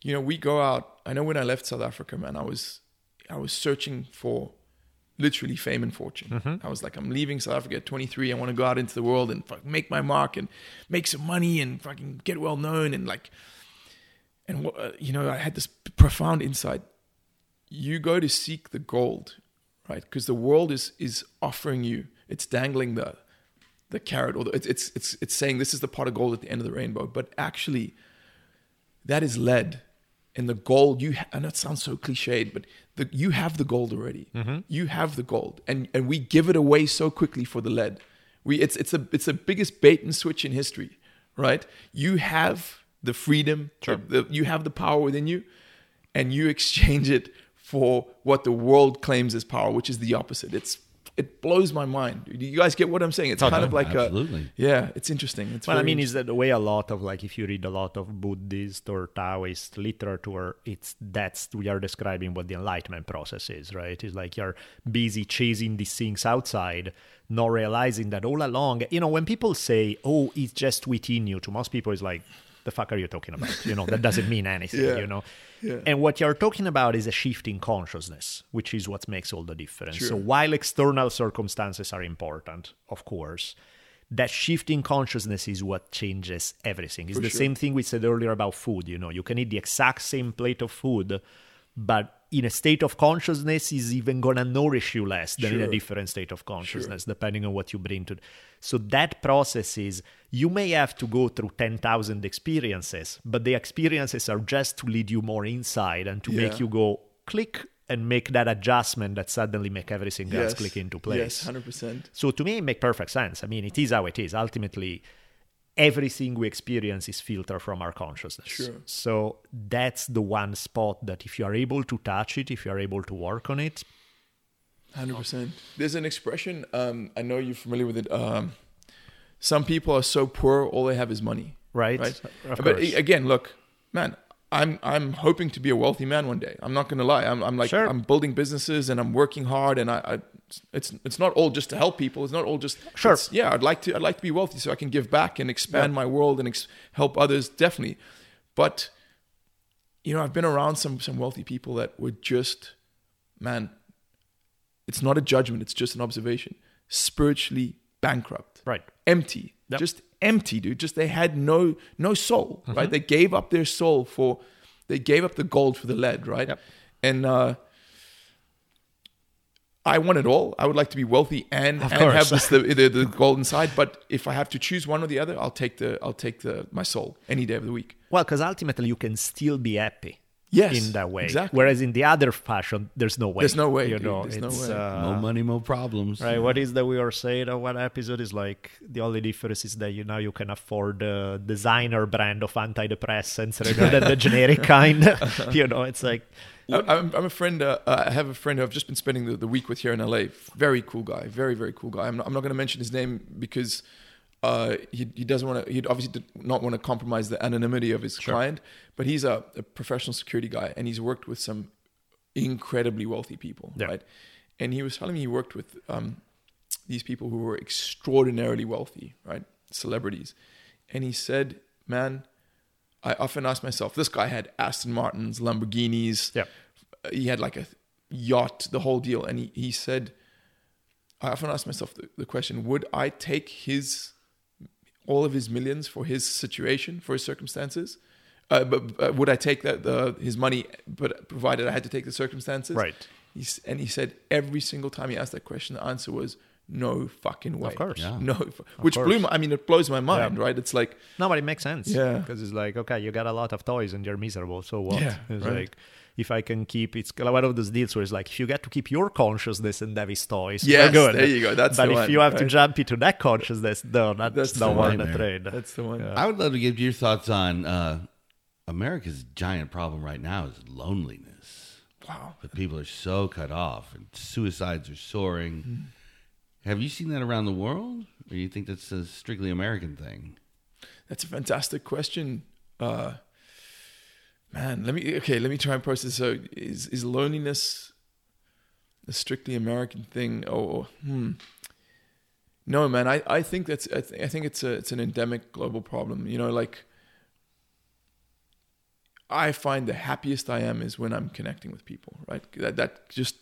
we go out. I know when I left South Africa, man, I was searching for literally fame and fortune. Mm-hmm. I was like, I'm leaving South Africa at 23. I want to go out into the world and fucking make my mark and make some money and fucking get well known. And like, and I had this profound insight. You go to seek the gold, right? Because the world is offering you. It's dangling the carrot, or it's saying this is the pot of gold at the end of the rainbow. But actually, that is lead, and the gold. I know it sounds so cliched, but you have the gold already. Mm-hmm. You have the gold, and we give it away so quickly for the lead. It's the biggest bait and switch in history, right? You have the freedom, you have the power within you, and you exchange it for what the world claims as power, which is the opposite. It blows my mind. Do you guys get what I'm saying? It's kind of like absolutely. It's interesting. It's is that the way a lot of, like, if you read a lot of Buddhist or Taoist literature, we are describing what the enlightenment process is, right? It's like you're busy chasing these things outside, not realizing that all along, when people say, oh, it's just within you, to most people it's like, the fuck are you talking about? That doesn't mean anything, Yeah. And what you're talking about is a shift in consciousness, which is what makes all the difference. Sure. So while external circumstances are important, of course, that shift in consciousness is what changes everything. It's the same thing we said earlier about food. You can eat the exact same plate of food, but in a state of consciousness is even going to nourish you less than in a different state of consciousness, depending on what you bring to it. So that process is, you may have to go through 10,000 experiences, but the experiences are just to lead you more inside and to make you go click and make that adjustment that suddenly make everything else click into place. Yes, 100%. So to me, it makes perfect sense. I mean, it is how it is. Ultimately, everything we experience is filtered from our consciousness. Sure. So that's the one spot that if you are able to touch it, if you are able to work on it. 100%. There's an expression, I know you're familiar with it. Some people are so poor, all they have is money. Right? But again, look, man, I'm hoping to be a wealthy man one day. I'm not going to lie. I'm I'm building businesses and I'm working hard, and I it's not all just to help people. It's not all just I'd like to be wealthy so I can give back and expand my world and help others, definitely. But you know, I've been around some wealthy people that were just, man, it's not a judgment, it's just an observation. Spiritually bankrupt. Right. Empty. Yep. Just empty, dude. Just they had no soul, mm-hmm. right? They gave up their soul they gave up the gold for the lead, right? Yep. And I want it all. I would like to be wealthy and have this, the golden side. But if I have to choose one or the other, I'll take my soul any day of the week. Well, because ultimately you can still be happy. Yes, in that way. Exactly. Whereas in the other fashion, there's no way. There's no way. You know, there's no way. No money, no problems. Right. Yeah. What is that we were saying on one episode is like the only difference is that you now you can afford the designer brand of antidepressants rather than the generic kind. You know, it's like. I'm a friend. I have a friend who I've just been spending the week with here in LA. Very cool guy. Very, very cool guy. I'm not going to mention his name because he doesn't want to. He obviously did not want to compromise the anonymity of his client. But he's a professional security guy, and he's worked with some incredibly wealthy people, right? And he was telling me he worked with these people who were extraordinarily wealthy, right? Celebrities. And he said, "Man, I often ask myself. This guy had Aston Martins, Lamborghinis. Yeah. He had like a yacht, the whole deal." And he said, "I often ask myself the question: would I take his?" all of his millions for his situation, for his circumstances? But would I take his money, but provided I had to take the circumstances? Right. And he said every single time he asked that question, the answer was no fucking way. Of course. Yeah. No. It blows my mind, right? It's like... No, but it makes sense. Yeah. Because it's like, okay, you got a lot of toys and you're miserable, so what? Yeah, it's like... If I can keep, it's one of those deals where it's like, if you get to keep your consciousness and that is toys, yes, good. There you go. That's but the one. But if you have to jump into that consciousness, no, that's the one to trade. That's the one. I would love to give your thoughts on America's giant problem right now is loneliness. Wow. The people are so cut off and suicides are soaring. Mm-hmm. Have you seen that around the world? Or do you think that's a strictly American thing? That's a fantastic question. Man, let me try and process. So is loneliness a strictly American thing? No, man, I think I think it's an endemic global problem. You know, like I find the happiest I am is when I'm connecting with people, right? That just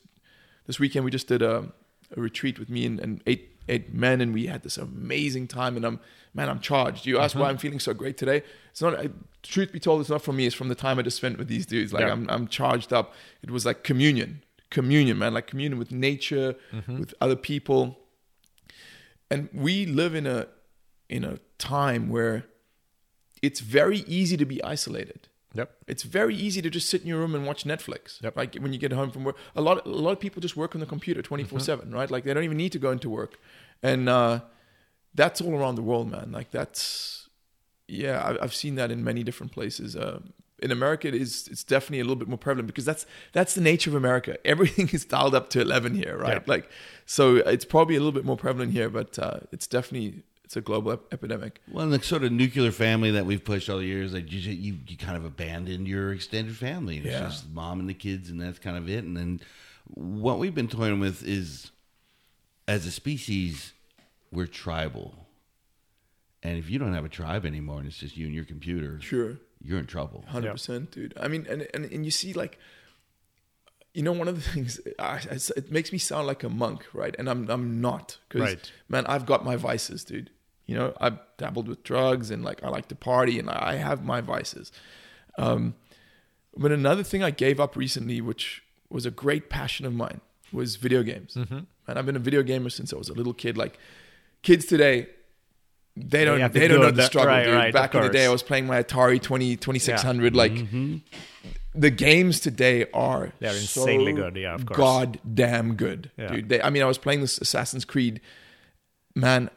this weekend we just did a retreat with me and eight men, and we had this amazing time, and I'm charged. You ask why I'm feeling so great today. It's not, truth be told, it's not from me, it's from the time I just spent with these dudes. Like I'm charged up. It was like communion, man, like communion with nature, with other people. And we live in a time where it's very easy to be isolated. Yep. It's very easy to just sit in your room and watch Netflix. Yep. Like when you get home from work, a lot of people just work on the computer 24/7, right? Like they don't even need to go into work, and that's all around the world, man. Like that's, I've seen that in many different places. In America, it's definitely a little bit more prevalent because that's the nature of America. Everything is dialed up to 11 here, right? Yep. Like, so it's probably a little bit more prevalent here, but it's definitely. It's a global epidemic. Well, and the sort of nuclear family that we've pushed all the years, like you kind of abandoned your extended family. And it's just mom and the kids, and that's kind of it. And then what we've been toying with is, as a species, we're tribal. And if you don't have a tribe anymore, and it's just you and your computer, you're in trouble. 100%, dude. I mean, and you see, like, you know, one of the things, it makes me sound like a monk, right? And I'm not, because man, I've got my vices, dude. You know, I've dabbled with drugs and like I like to party and I have my vices. But another thing I gave up recently, which was a great passion of mine, was video games. And I've been a video gamer since I was a little kid. Like kids today, they don't know the struggle, dude. Right, back in the day, I was playing my Atari 2600. Yeah. Like the games today are insanely good. Yeah, of course. God damn good, dude. I was playing this Assassin's Creed. Man,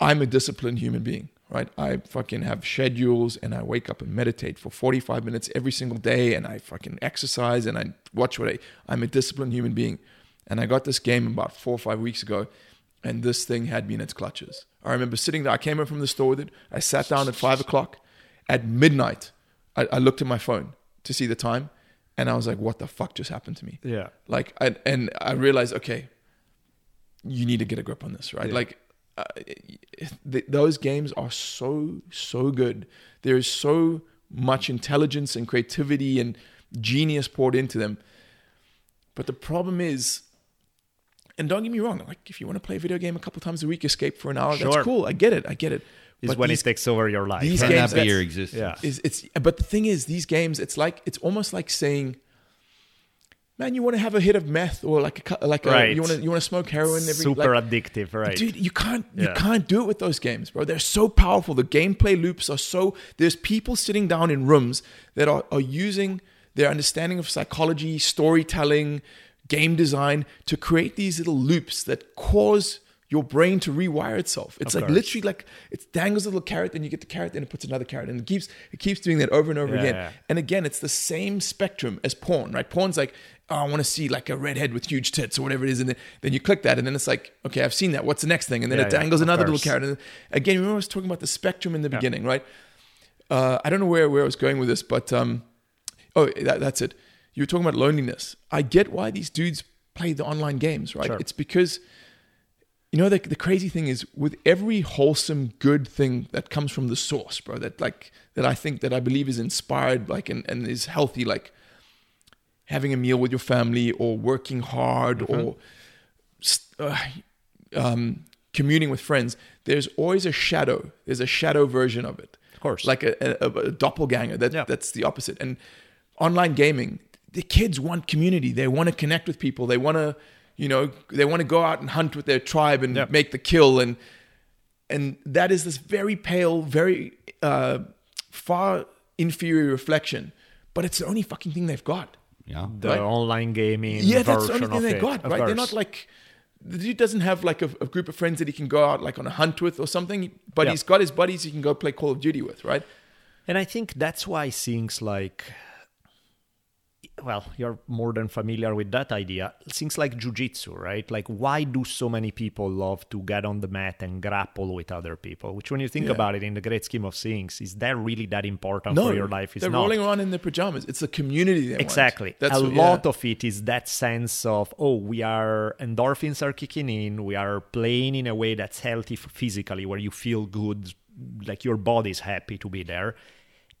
I'm a disciplined human being, right? I fucking have schedules and I wake up and meditate for 45 minutes every single day and I fucking exercise and I watch what I'm a disciplined human being. And I got this game about 4 or 5 weeks ago and this thing had me in its clutches. I remember sitting there. I came home from the store with it. I sat down at 5 o'clock. At midnight, I looked at my phone to see the time and I was like, what the fuck just happened to me? Yeah. Like, and I realized, okay, you need to get a grip on this, right? Yeah. Like, those games are so good. There is so much intelligence and creativity and genius poured into them. But the problem is, and don't get me wrong, like if you want to play a video game a couple times a week, escape for an hour, sure. That's cool. I get it. Is but when it takes over your life. These games that be your existence. Yeah. But the thing is, these games, it's almost like saying, man, you want to have a hit of meth or like you want to smoke heroin every super like, addictive, right? Dude, you can't do it with those games, bro. They're so powerful. The gameplay loops are so there's people sitting down in rooms that are using their understanding of psychology, storytelling, game design to create these little loops that cause your brain to rewire itself. It's like literally like it dangles a little carrot and you get the carrot and it puts another carrot and it keeps doing that over and over again. Yeah. And again, it's the same spectrum as porn, right? Porn's like, oh, I want to see like a redhead with huge tits or whatever it is. And then you click that and then it's like, okay, I've seen that. What's the next thing? And then it dangles another little carrot. And then, again, remember I was talking about the spectrum in the beginning, right? I don't know where I was going with this, but that's it. You were talking about loneliness. I get why these dudes play the online games, right? Sure. It's because... You know, the crazy thing is with every wholesome, good thing that comes from the source, bro, that I believe is inspired, like, and is healthy, like having a meal with your family or working hard or communing with friends, there's always a shadow. There's a shadow version of it. Of course. Like a doppelganger. That's the opposite. And online gaming, the kids want community. They want to connect with people. They want to... You know, they want to go out and hunt with their tribe and make the kill. And that is this very pale, very far inferior reflection. But it's the only fucking thing they've got. Yeah. The online gaming version of it. Yeah, that's the only thing they've got, right? They're not like... The dude doesn't have like a group of friends that he can go out like on a hunt with or something. But he's got his buddies he can go play Call of Duty with, right? And I think that's why things like... Well, you're more than familiar with that idea. Things like jiu-jitsu, right? Like, why do so many people love to get on the mat and grapple with other people? Which, when you think about it in the great scheme of things, is that really that important for your life? It's they're not. Rolling around in their pajamas. It's the community they want. That's a lot of it is that sense of, endorphins are kicking in. We are playing in a way that's healthy physically, where you feel good, like your body's happy to be there.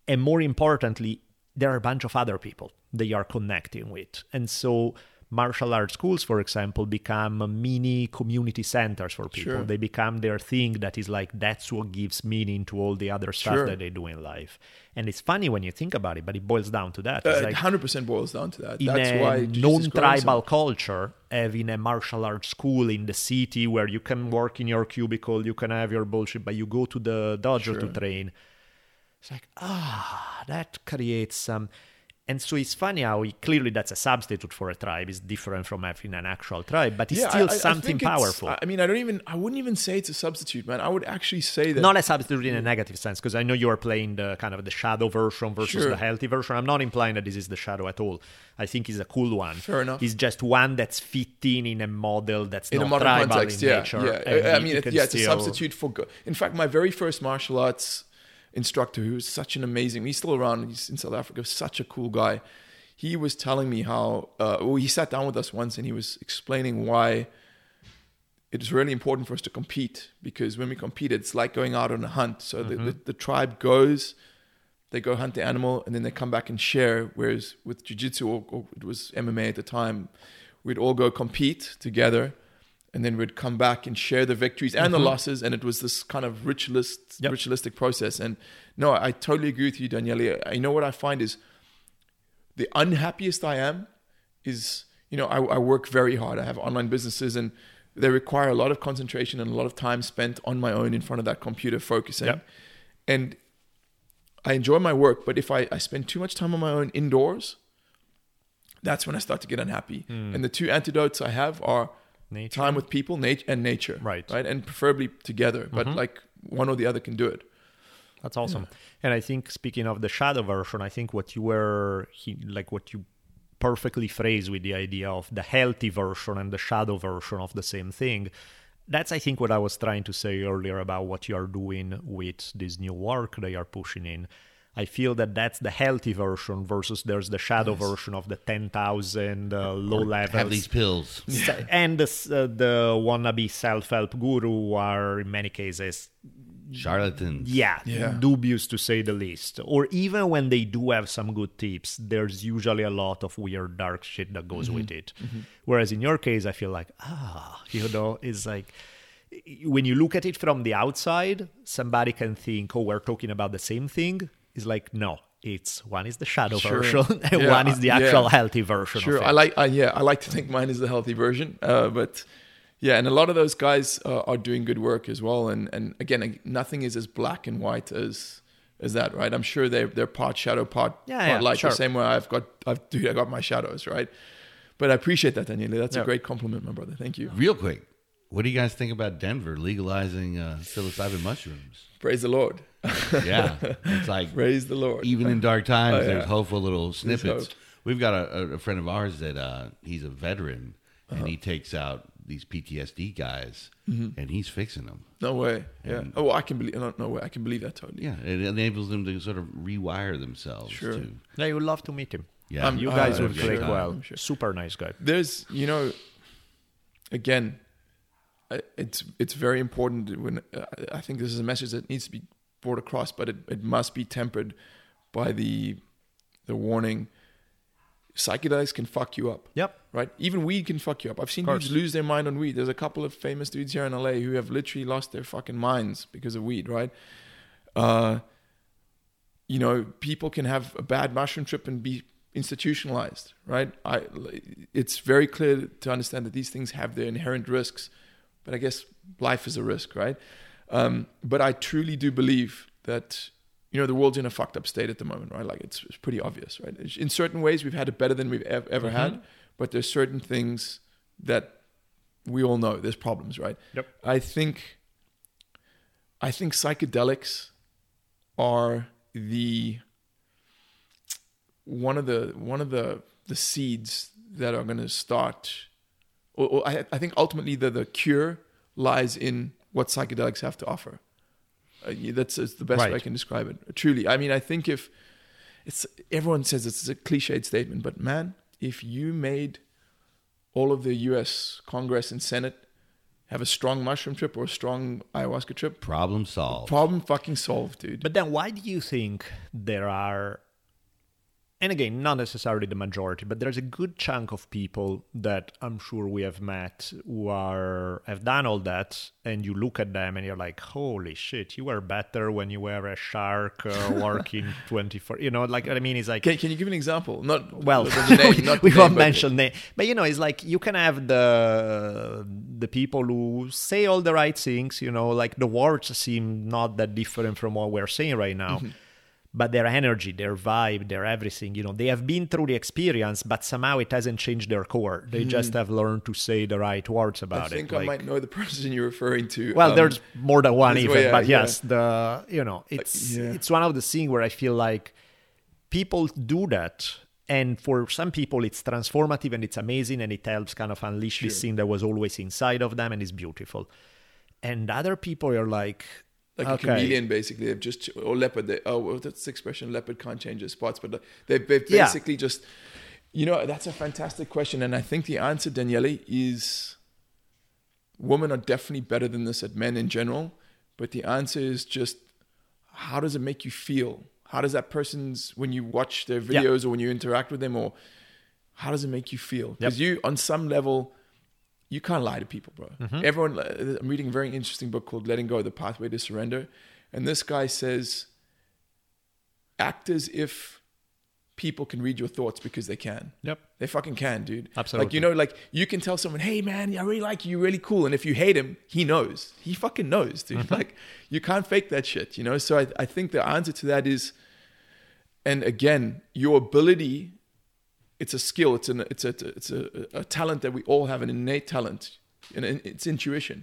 And more importantly, there are a bunch of other people they are connecting with. And so martial arts schools, for example, become mini community centers for people. Sure. They become their thing that is like, that's what gives meaning to all the other stuff that they do in life. And it's funny when you think about it, but it boils down to that. It's like, 100% boils down to that. That's why non-tribal culture, having a martial arts school in the city where you can work in your cubicle, you can have your bullshit, but you go to the dojo to train. It's like, that creates some... And so it's funny how clearly that's a substitute for a tribe. It's different from having an actual tribe, but it's still something powerful. I mean, I wouldn't even say it's a substitute, man. I would actually say that... Not a substitute in a negative sense, because I know you are playing the kind of the shadow version versus the healthy version. I'm not implying that this is the shadow at all. I think it's a cool one. Fair enough. It's just one that's fitting in a model that's in not tribal context, in nature. Yeah. I mean, it's a substitute for... In fact, my very first martial arts... instructor who's such an amazing, he's still around, he's in South Africa, such a cool guy. He was telling me how, he sat down with us once and he was explaining why it is really important for us to compete, because when we compete, it's like going out on a hunt. So the tribe goes, they go hunt the animal and then they come back and share. Whereas with jiu-jitsu, or it was MMA at the time, we'd all go compete together. And then we'd come back and share the victories and the losses. And it was this kind of ritualistic process. And no, I totally agree with you, Daniele. You know what I find is the unhappiest I am is, you know, I work very hard. I have online businesses and they require a lot of concentration and a lot of time spent on my own in front of that computer focusing. Yep. And I enjoy my work, but if I spend too much time on my own indoors, that's when I start to get unhappy. Mm. And the two antidotes I have are nature. Time with people and nature, right? And preferably together, but like one or the other can do it. That's awesome. Yeah. And I think, speaking of the shadow version, I think what you were, like what you perfectly phrased with the idea of the healthy version and the shadow version of the same thing, that's, I think, what I was trying to say earlier about what you are doing with this new work they are pushing in. I feel that that's the healthy version versus there's the shadow version of the 10,000 low levels. Have these pills. And the wannabe self-help guru are, in many cases... charlatans. Yeah, dubious to say the least. Or even when they do have some good tips, there's usually a lot of weird dark shit that goes with it. Mm-hmm. Whereas in your case, I feel like, it's like... when you look at it from the outside, somebody can think, oh, we're talking about the same thing. It's like, no, it's one is the shadow version and one is the actual healthy version of it. I like to think mine is the healthy version. But yeah, and a lot of those guys are doing good work as well. And again, nothing is as black and white as that, right? I'm sure they're part shadow, part light. Sure. The same way I got my shadows, right? But I appreciate that, Daniele. That's a great compliment, my brother. Thank you. Real quick, what do you guys think about Denver legalizing psilocybin mushrooms? Praise the Lord. Yeah. It's like, praise the Lord. Even in dark times, there's hopeful little snippets. We've got a friend of ours that he's a veteran, and he takes out these PTSD guys, and he's fixing them. No way. And, yeah. Oh, I can believe. No way. I can believe that totally. Yeah. It enables them to sort of rewire themselves. Sure. Yeah, you would love to meet him. Yeah. You guys would click well. I'm sure. Super nice guy. There's, again, it's very important when I think this is a message that needs to be brought across, but it must be tempered by the warning. Psychedelics can fuck you up. Yep. Right? Even weed can fuck you up. I've seen dudes lose their mind on weed. There's a couple of famous dudes here in LA who have literally lost their fucking minds because of weed, right? People can have a bad mushroom trip and be institutionalized, right? It's very clear to understand that these things have their inherent risks, but I guess life is a risk, right? But I truly do believe that, the world's in a fucked up state at the moment, right? Like it's pretty obvious, right? In certain ways, we've had it better than we've ever had, but there's certain things that we all know there's problems, right? Yep. I think psychedelics are one of the seeds that are going to start, or I think ultimately the cure lies in what psychedelics have to offer. That's the best way I can describe it. Truly. I mean, I think everyone says it's a cliched statement, but man, if you made all of the US Congress and Senate have a strong mushroom trip or a strong ayahuasca trip, problem solved. Problem fucking solved, dude. But then why do you think there are, and again, not necessarily the majority, but there's a good chunk of people that I'm sure we have met who have done all that, and you look at them and you're like, holy shit, you were better when you were a shark working 24, it's like... Can you give an example? We won't mention names. But it's like, you can have the people who say all the right things, like the words seem not that different from what we're saying right now. Mm-hmm. But their energy, their vibe, their everything, they have been through the experience, but somehow it hasn't changed their core. They just have learned to say the right words about it. I think I might know the person you're referring to. Well, there's more than one even, it's one of the things where I feel like people do that. And for some people, it's transformative and it's amazing and it helps kind of unleash this thing that was always inside of them and is beautiful. And other people are like... a chameleon, basically. They've just... Or leopard. That's the expression. Leopard can't change its spots. But they've basically just... that's a fantastic question. And I think the answer, Daniele, is... Women are definitely better than this at men in general. But the answer is just... How does it make you feel? How does that person's... When you watch their videos or when you interact with them or... How does it make you feel? Because you, on some level... You can't lie to people, bro. Mm-hmm. I'm reading a very interesting book called Letting Go, The Pathway to Surrender. And this guy says, act as if people can read your thoughts because they can. Yep. They fucking can, dude. Absolutely. You can tell someone, hey man, I really like you, you're really cool. And if you hate him, he knows. He fucking knows, dude. Mm-hmm. Like, you can't fake that shit, So I think the answer to that is, and again, your ability... It's a skill. It's a talent that we all have, an innate talent, and it's intuition.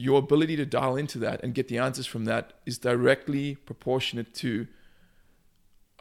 your ability to dial into that and get the answers from that is directly proportionate to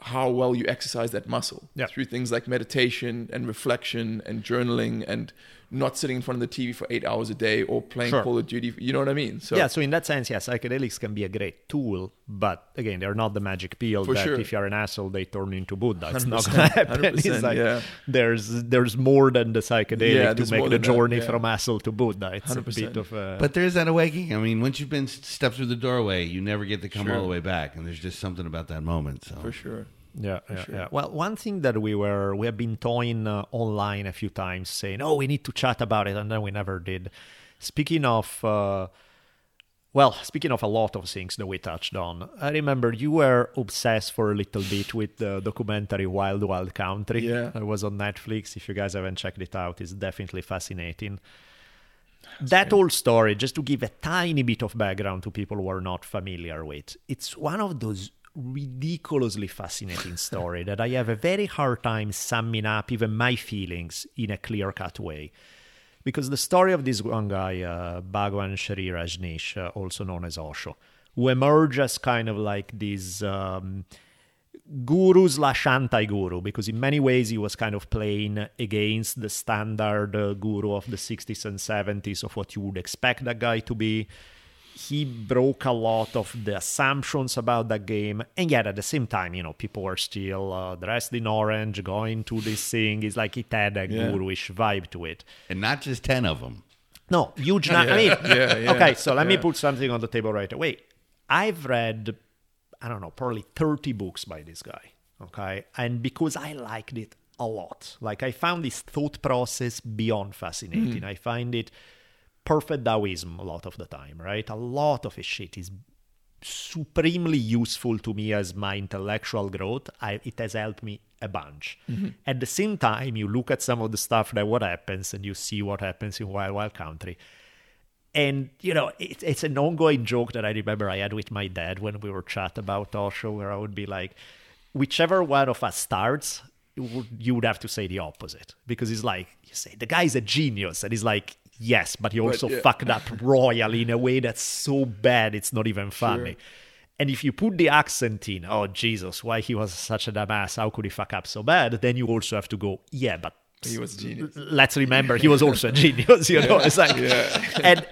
how well you exercise that muscle through things like meditation and reflection and journaling and not sitting in front of the TV for 8 hours a day or playing Call of Duty. You know what I mean? So, yeah, so in that sense, yes, psychedelics can be a great tool, but again, they're not the magic pill that if you're an asshole, they turn into Buddha. It's not going to happen. It's like, there's more than the psychedelic to make the journey from asshole to Buddha. It's 100%. A bit of a... But there's that awakening. I mean, once you've been stepped through the doorway, you never get to come all the way back, and there's just something about that moment. So. For sure. Yeah. Well, one thing that we have been toying online a few times, saying, "Oh, we need to chat about it," and then we never did. Speaking of a lot of things that we touched on, I remember you were obsessed for a little bit with the documentary Wild Wild Country. Yeah, it was on Netflix. If you guys haven't checked it out, it's definitely fascinating. That whole story, just to give a tiny bit of background to people who are not familiar with, it's one of those ridiculously fascinating story that I have a very hard time summing up even my feelings in a clear-cut way. Because the story of this one guy, Bhagwan Shri Rajneesh, also known as Osho, who emerged as kind of like this guru/anti-guru, because in many ways he was kind of playing against the standard guru of the 60s and 70s of what you would expect that guy to be. He broke a lot of the assumptions about that game. And yet, at the same time, you know, people were still dressed in orange, going to this thing. It's like it had a guruish vibe to it. And not just 10 of them. No, huge. Okay, so let me put something on the table right away. I've read, I don't know, probably 30 books by this guy. Okay. And because I liked it a lot, like I found this thought process beyond fascinating. I find it perfect Taoism a lot of the time, right? A lot of his shit is supremely useful to me as my intellectual growth. It has helped me a bunch. At the same time, you look at some of the stuff that what happens and you see what happens in Wild Wild Country. And, you know, it's an ongoing joke that I remember I had with my dad when we were chat about Osho, where I would be like, whichever one of us starts, you would have to say the opposite. Because he's like, you say, the guy's a genius. And he's like, yes, but he also fucked up royally in a way that's so bad it's not even funny. Sure. And if you put the accent in, oh, Jesus, why he was such a dumbass, how could he fuck up so bad? Then you also have to go, yeah, but he was a genius. Let's remember he was also a genius, you know? It's like,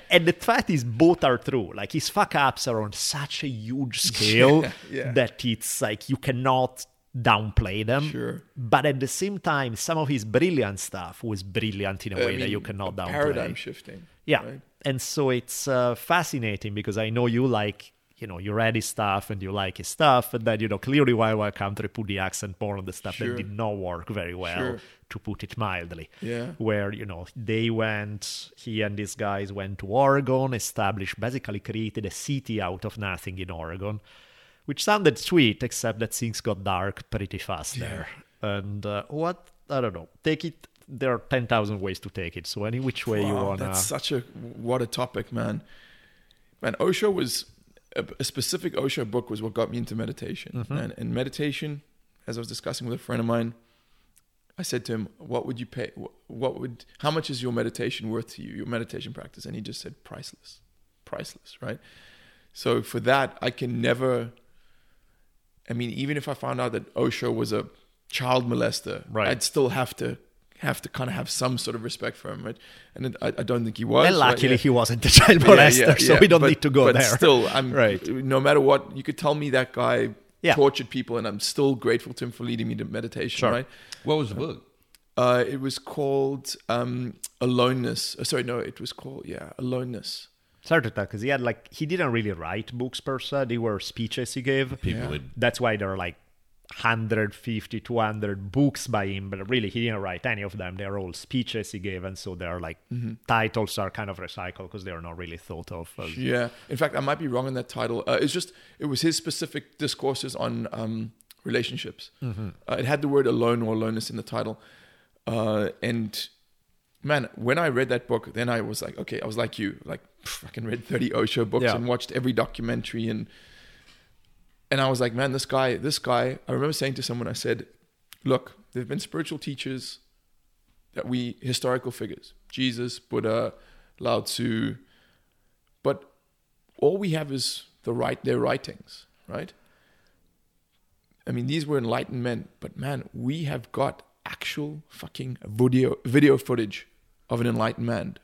and the fact is both are true. Like his fuck-ups are on such a huge scale that it's like you cannot downplay them, but at the same time, some of his brilliant stuff was brilliant in a way that you cannot downplay. Paradigm shifting, right? And so it's fascinating because I know you like, you know, you read his stuff and you like his stuff, and then, you know, clearly Wild Wild Country put the accent more on the stuff that did not work very well, to put it mildly. Yeah, where, you know, he and these guys went to Oregon, basically created a city out of nothing in Oregon. Which sounded sweet, except that things got dark pretty fast there. And I don't know. There are 10,000 ways to take it. So any which way you want to... That's what a topic, man. Man, Osho was... A specific Osho book was what got me into meditation. And meditation, as I was discussing with a friend of mine, I said to him, what would you pay? How much is your meditation worth to you, your meditation practice? And he just said, priceless, right? So for that, I can never... I mean, even if I found out that Osho was a child molester, I'd still have to kind of have some sort of respect for him, right? And I don't think he was. Well, luckily he wasn't a child molester, so we don't need to go there. But still, no matter what, you could tell me that guy tortured people, and I'm still grateful to him for leading me to meditation, right? What was the book? It was called Aloneness. Aloneness. Started that because he didn't really write books per se. They were speeches he gave. That's why there are 150, 200 books by him, but really he didn't write any of them. They're all speeches he gave, and so they're titles are kind of recycled because they are not really thought of. In fact, I might be wrong on that title. It was his specific discourses on relationships. It had the word alone or aloneness in the title, and man, when I read that book, then I was like, okay, I was like you, like fucking read 30 Osho books and watched every documentary, and I was like, man, this guy, I remember saying to someone, I said, look, there've been spiritual teachers historical figures, Jesus, Buddha, Lao Tzu, But all we have is their writings, right? I mean, these were enlightened men, but man, we have got actual fucking video footage of an enlightened man.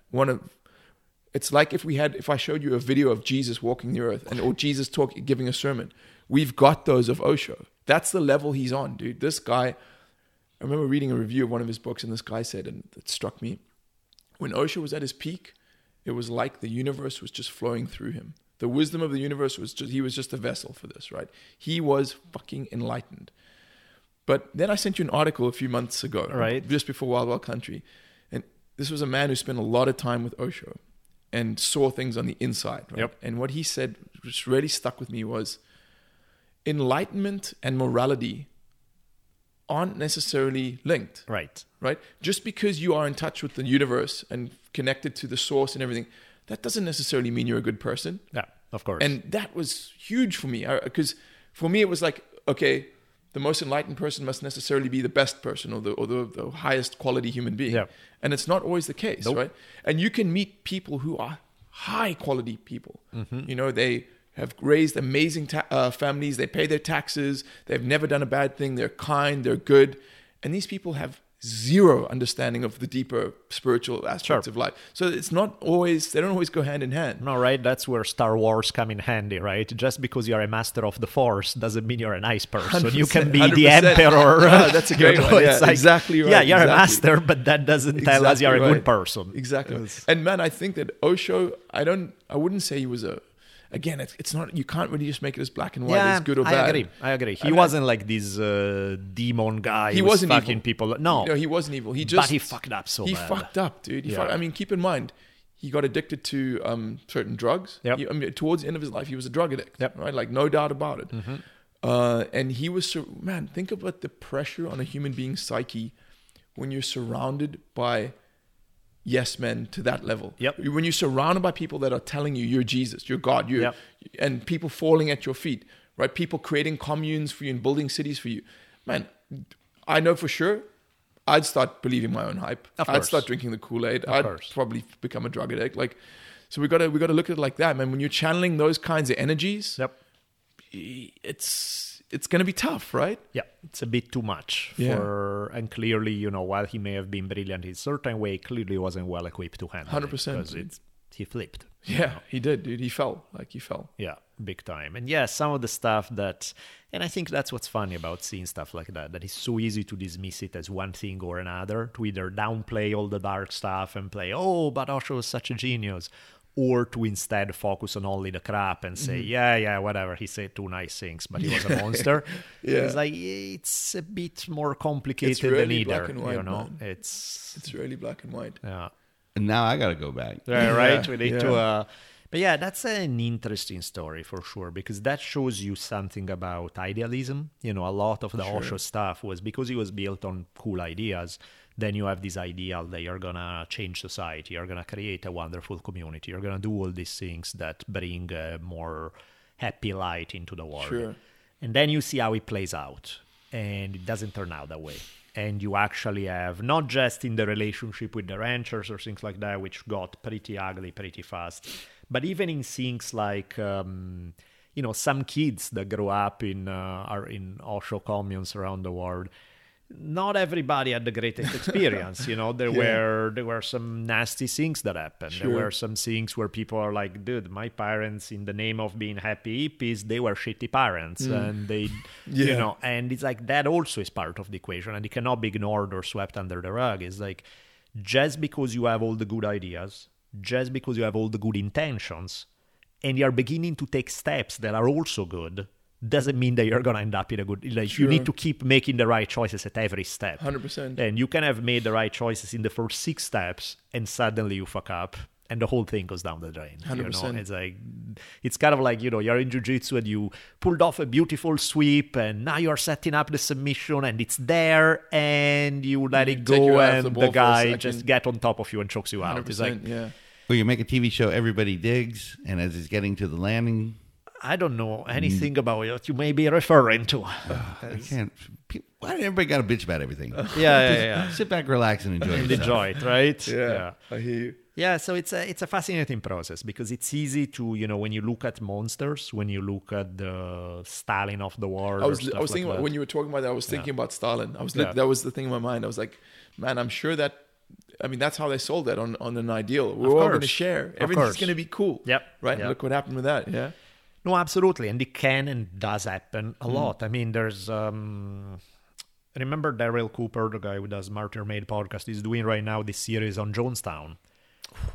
It's like if I showed you a video of Jesus walking the earth or Jesus giving a sermon. We've got those of Osho. That's the level he's on, dude. This guy, I remember reading a review of one of his books, and this guy said, and it struck me, when Osho was at his peak, it was like the universe was just flowing through him. The wisdom of the universe he was just a vessel for this, right? He was fucking enlightened. But then I sent you an article a few months ago, right, just before Wild Wild Country. And this was a man who spent a lot of time with Osho and saw things on the inside, right? Yep. And what he said, which really stuck with me, was enlightenment and morality aren't necessarily linked. Right? Just because you are in touch with the universe and connected to the source and everything, that doesn't necessarily mean you're a good person. Yeah, of course. And that was huge for me, because for me it was like, okay, the most enlightened person must necessarily be the best person or the highest quality human being. Yeah. And it's not always the case, right? And you can meet people who are high quality people. Mm-hmm. You know, they have raised amazing families. They pay their taxes. They've never done a bad thing. They're kind. They're good. And these people have zero understanding of the deeper spiritual aspects of life. So it's not always, they don't always go hand in hand. No, right? That's where Star Wars come in handy, right? Just because you're a master of the Force doesn't mean you're a nice person. You can be 100%. The emperor. Yeah, that's a great one. Yeah, like, exactly right. Yeah, you're a master, but that doesn't tell us you're a good person. Exactly. Yes. And man, I think that Osho, I wouldn't say he was again, it's not, you can't really just make it as black and white, as good or bad. I agree. He wasn't like this demon guy. He wasn't fucking evil. People. No, he wasn't evil. But he fucked up so bad. He fucked up, dude. I mean, keep in mind, he got addicted to certain drugs. Yep. Towards the end of his life, he was a drug addict, right? Like, no doubt about it. Mm-hmm. And he was, man, think about the pressure on a human being's psyche when you're surrounded by yes men to that level. Yep. When you're surrounded by people that are telling you you're Jesus, you're God, and people falling at your feet, right? People creating communes for you and building cities for you. Man, I know for sure I'd start believing my own hype. I'd start drinking the Kool-Aid. I'd probably become a drug addict. Like, so we gotta look at it like that, man. When you're channeling those kinds of energies, it's going to be tough, right? Yeah, it's a bit too much. And clearly, while he may have been brilliant in a certain way, clearly wasn't well equipped to handle 100%. It. 100%. Because he flipped. Yeah, he did, dude. He fell. Yeah, big time. And some of the stuff that... And I think that's what's funny about seeing stuff like that, that it's so easy to dismiss it as one thing or another, to either downplay all the dark stuff and play, oh, but Osho was such a genius, or to instead focus on only the crap and say, whatever, he said two nice things, but he was a monster. It's like, it's a bit more complicated really than either. Black and white, man. It's really black and white. Yeah. And now I got to go back. Right? We need to... But that's an interesting story for sure, because that shows you something about idealism. A lot of the Osho stuff was because it was built on cool ideas. Then you have this ideal that you're going to change society, you're going to create a wonderful community, you're going to do all these things that bring a more happy light into the world. Sure. And then you see how it plays out, and it doesn't turn out that way. And you actually have, not just in the relationship with the ranchers or things like that, which got pretty ugly pretty fast, but even in things like, some kids that grow up are in Osho communes around the world, not everybody had the greatest experience. There were some nasty things that happened. Sure. There were some things where people are like, dude, my parents, in the name of being happy hippies, they were shitty parents. And they, and it's like that also is part of the equation, and it cannot be ignored or swept under the rug. It's like, just because you have all the good ideas, just because you have all the good intentions, and you're beginning to take steps that are also good, doesn't mean that you're going to end up in a good... Like, you need to keep making the right choices at every step. 100%. And you can have made the right choices in the first 6 steps, and suddenly you fuck up, and the whole thing goes down the drain. 100%. It's like... It's kind of like, you're in jiu-jitsu, and you pulled off a beautiful sweep, and now you're setting up the submission, and it's there, and you let it go, and the guy just get on top of you and chokes you out. It's like... Yeah. Well, you make a TV show, everybody digs, and as it's getting to the landing... I don't know anything about what you may be referring to. I can't. Why did everybody got to bitch about everything? Yeah. Sit back, relax, and enjoy it. Enjoy it, right? Yeah, I hear you. Yeah, so it's a fascinating process because it's easy to, you know, when you look at monsters, when you look at the Stalin of the world. I was thinking about, when you were talking about that, I was thinking about Stalin. That was the thing in my mind. I was like, man, I'm sure that, I mean, that's how they sold that on an ideal. We're all going to share. Everything's going to be cool. Yep. Right? Yep. Look what happened with that. Yeah. No, absolutely. And it can and does happen a lot. I mean, there's... remember Darryl Cooper, the guy who does Martyr Made podcast, is doing right now this series on Jonestown.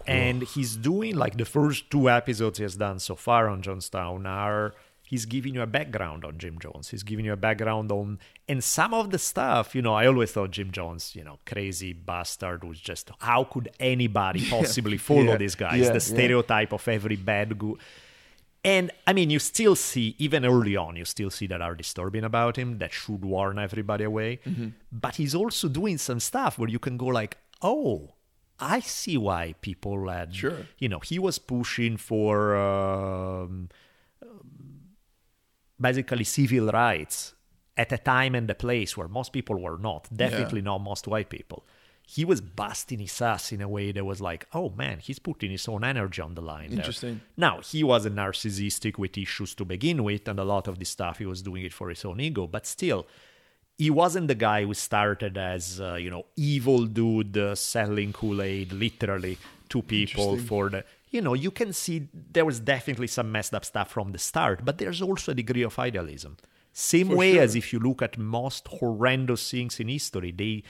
And he's doing like the first two episodes he has done so far on Jonestown are he's giving you a background on Jim Jones. He's giving you a background on, and some of the stuff, you know, I always thought Jim Jones, you know, crazy bastard was just, how could anybody possibly follow this guy? It's the stereotype of every bad guy. And, I mean, you still see, even early on, you still see that are disturbing about him, that should warn everybody away. Mm-hmm. But he's also doing some stuff where you can go like, oh, I see why people had... Sure. You know, he was pushing for basically civil rights at a time and a place where most people were not. Definitely not most white people. He was busting his ass in a way that was like, oh man, he's putting his own energy on the line. Interesting. There. Now, he was a narcissistic with issues to begin with, and a lot of this stuff, he was doing it for his own ego. But still, he wasn't the guy who started as, evil dude selling Kool-Aid, literally, to people for the... You know, you can see there was definitely some messed up stuff from the start, but there's also a degree of idealism. Same for way as if you look at most horrendous things in history,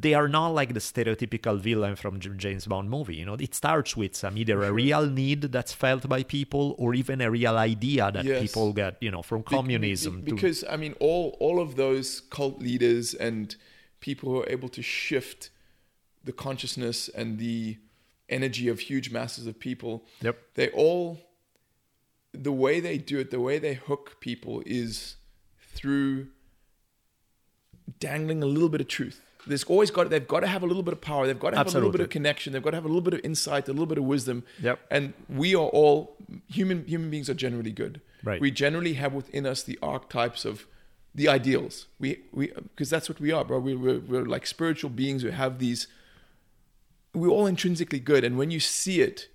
they are not like the stereotypical villain from James Bond movie. You know, it starts with some either a real need that's felt by people or even a real idea that people get, you know, from communism. Because, I mean, all of those cult leaders and people who are able to shift the consciousness and the energy of huge masses of people, they all, the way they do it, the way they hook people is through dangling a little bit of truth. They've got to have a little bit of power. They've got to have a little bit of connection. They've got to have a little bit of insight, a little bit of wisdom. Yep. And we are all human beings are generally good. Right. We generally have within us the archetypes of the ideals. We because that's what we are, bro. We're like spiritual beings who have these. We're all intrinsically good, and when you see it,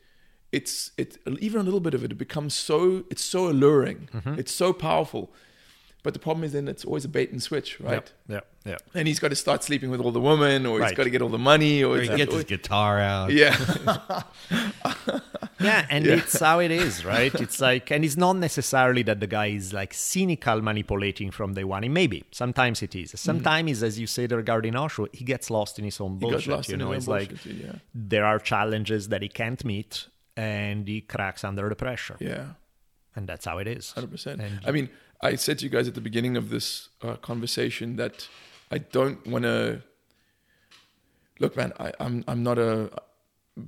it's even a little bit of it becomes so it's so alluring. Mm-hmm. It's so powerful. But the problem is then it's always a bait and switch, right? Yeah. And he's got to start sleeping with all the women, or he's got to get all the money, or he gets his guitar out. Yeah. It's how it is, right? It's like, and it's not necessarily that the guy is like cynical, manipulating from day one. It may be. Sometimes it is. Sometimes, as you said regarding Osho, he gets lost in his own bullshit. You know, it's like there are challenges that he can't meet, and he cracks under the pressure. Yeah. And that's how it is. 100%. I mean, I said to you guys at the beginning of this conversation that I don't want to... Look, man, I'm not a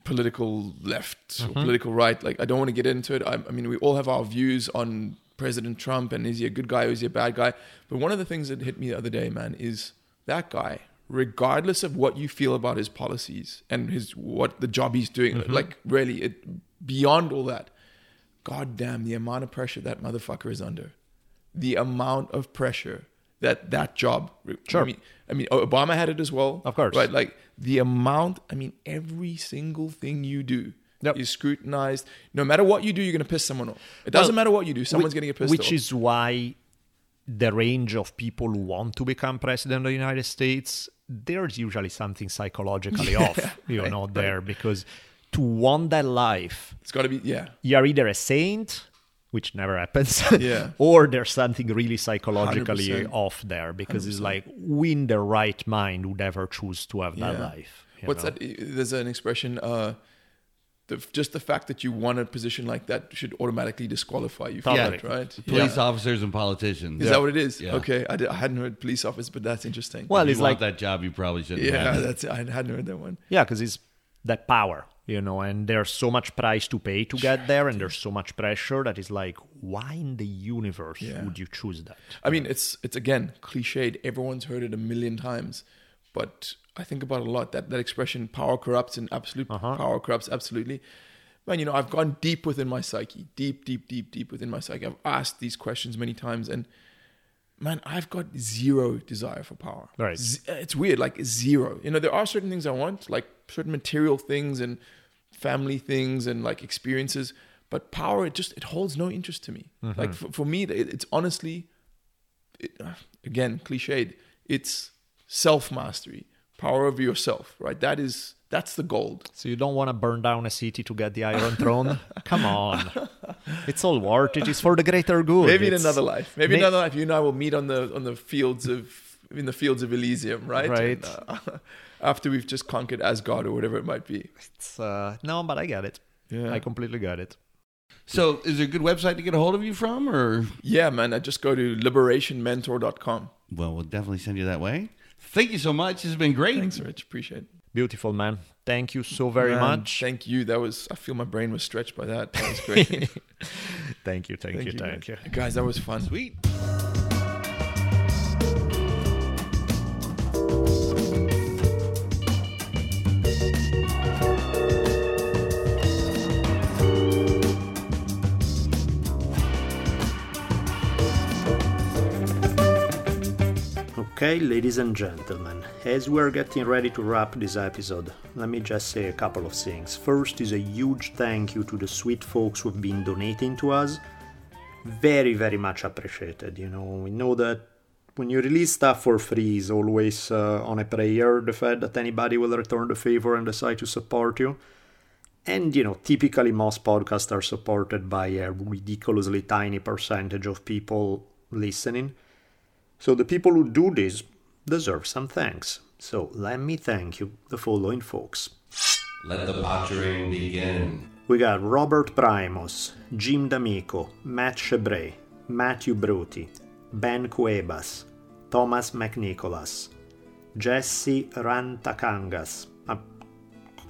political left or political right. Like, I don't want to get into it. I mean, we all have our views on President Trump and is he a good guy or is he a bad guy? But one of the things that hit me the other day, man, is that guy, regardless of what you feel about his policies and what the job he's doing, like, really, beyond all that, goddamn, the amount of pressure that motherfucker is under. The amount of pressure that job... Sure. I mean, Obama had it as well. Of course. Right? Like, the amount... I mean, every single thing you do is scrutinized. No matter what you do, you're going to piss someone off. It doesn't matter what you do. Someone's going to get pissed off. Which is why the range of people who want to become president of the United States, there's usually something psychologically off, there. Because to want that life... It's got to be... Yeah. You're either a saint... which never happens, or there's something really psychologically 100%. Off there because 100%. It's like, we in the right mind would ever choose to have that life. What's that? There's an expression, just the fact that you want a position like that should automatically disqualify you from it, right? Police officers and politicians. Is that what it is? Yeah. Okay, I hadn't heard police officers, but that's interesting. Well, it's like that job you probably shouldn't have. Yeah, I hadn't heard that one. Yeah, because it's that power. You know, and there's so much price to pay to get there, and there's so much pressure that is like, why in the universe would you choose that? I mean, it's again, cliched. Everyone's heard it a million times, but I think about it a lot. That expression, power corrupts, and absolute power corrupts absolutely. Man, you know, I've gone deep within my psyche. Deep within my psyche. I've asked these questions many times, and man, I've got zero desire for power. Right. It's weird, like zero. You know, there are certain things I want, like certain material things and family things and like experiences. But power, it holds no interest to me. Mm-hmm. Like for me, it's honestly, again, cliched, it's self-mastery, power over yourself, right? That's the gold. So you don't want to burn down a city to get the Iron Throne? Come on. It's all worth it. It's for the greater good. Maybe in another life. Maybe in another life, you and I will meet in the fields of Elysium, right? Right. And, after we've just conquered Asgard or whatever it might be. It's, no, but I get it. Yeah. I completely got it. So is there a good website to get a hold of you from? Or yeah, man, I just go to liberationmentor.com. Well, we'll definitely send you that way. Thank you so much. This has been great. Thanks, Rich. Appreciate it. Beautiful, man. Thank you so very much. Thank you. That was, I feel my brain was stretched by that. That was great. Thank you. Guys, that was fun. Sweet. Okay, ladies and gentlemen, as we're getting ready to wrap this episode, let me just say a couple of things. First is a huge thank you to the sweet folks who've been donating to us. Very, very much appreciated. You know, we know that when you release stuff for free is always on a prayer, the fact that anybody will return the favor and decide to support you. And, you know, typically most podcasts are supported by a ridiculously tiny percentage of people listening. So the people who do this deserve some thanks. So let me thank you, the following folks. Let the pottering begin. We got Robert Primos, Jim D'Amico, Matt Chebray, Matthew Bruti, Ben Cuevas, Thomas McNicholas, Jesse Rantakangas. I'm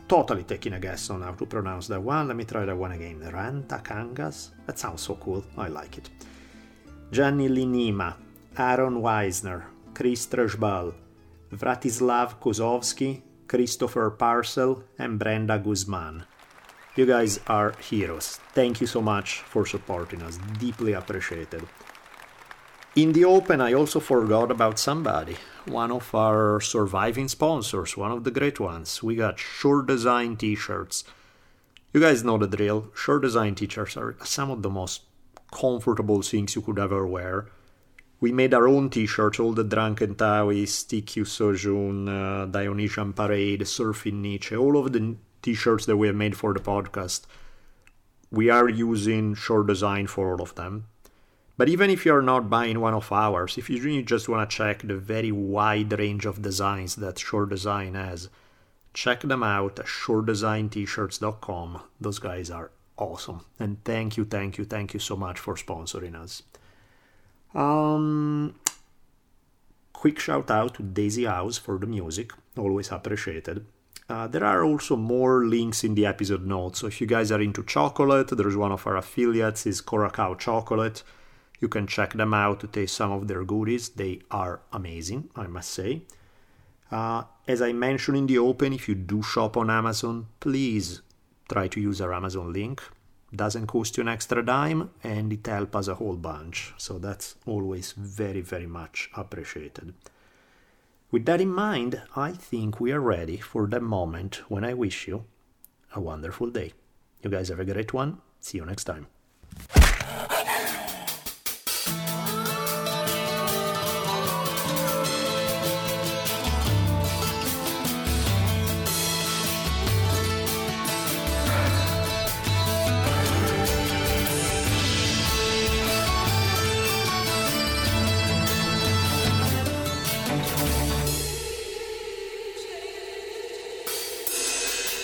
totally taking a guess on how to pronounce that one. Let me try that one again. Rantakangas? That sounds so cool. I like it. Gianni Linima, Aaron Weisner, Chris Treshbal, Vratislav Kozovsky, Christopher Parcel, and Brenda Guzman. You guys are heroes. Thank you so much for supporting us. Deeply appreciated. In the open, I also forgot about somebody. One of our surviving sponsors, one of the great ones. We got Shure Design t-shirts. You guys know the drill. Shure Design t-shirts are some of the most comfortable things you could ever wear. We made our own t-shirts, all the Drunken Taoist, TQ Sojourn, Dionysian Parade, Surfing Nietzsche, all of the t-shirts that we have made for the podcast. We are using Shure Design for all of them. But even if you're not buying one of ours, if you really just want to check the very wide range of designs that Shure Design has, check them out at ShureDesignT-shirts.com. Those guys are awesome. And thank you so much for sponsoring us. Quick shout out to Daisy House for the music, always appreciated. There are also more links in the episode notes, so if you guys are into chocolate, there's one of our affiliates is Coracao Chocolate. You can check them out to taste some of their goodies. They are amazing, I must say. As I mentioned in the open, if you do shop on Amazon, please try to use our Amazon link. Doesn't cost you an extra dime, and it helps us a whole bunch. So that's always very, very much appreciated. With that in mind, I think we are ready for the moment when I wish you a wonderful day. You guys have a great one. See you next time.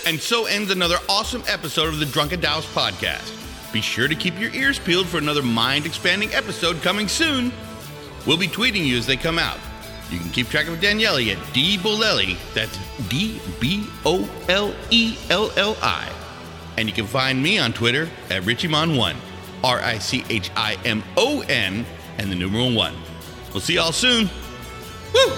And so ends another awesome episode of the Drunken Taoist Podcast. Be sure to keep your ears peeled for another mind-expanding episode coming soon. We'll be tweeting you as they come out. You can keep track of Daniele at DBolelli. That's D-B-O-L-E-L-L-I. And you can find me on Twitter at Richimon1. R-I-C-H-I-M-O-N and the numeral 1. We'll see y'all soon. Woo!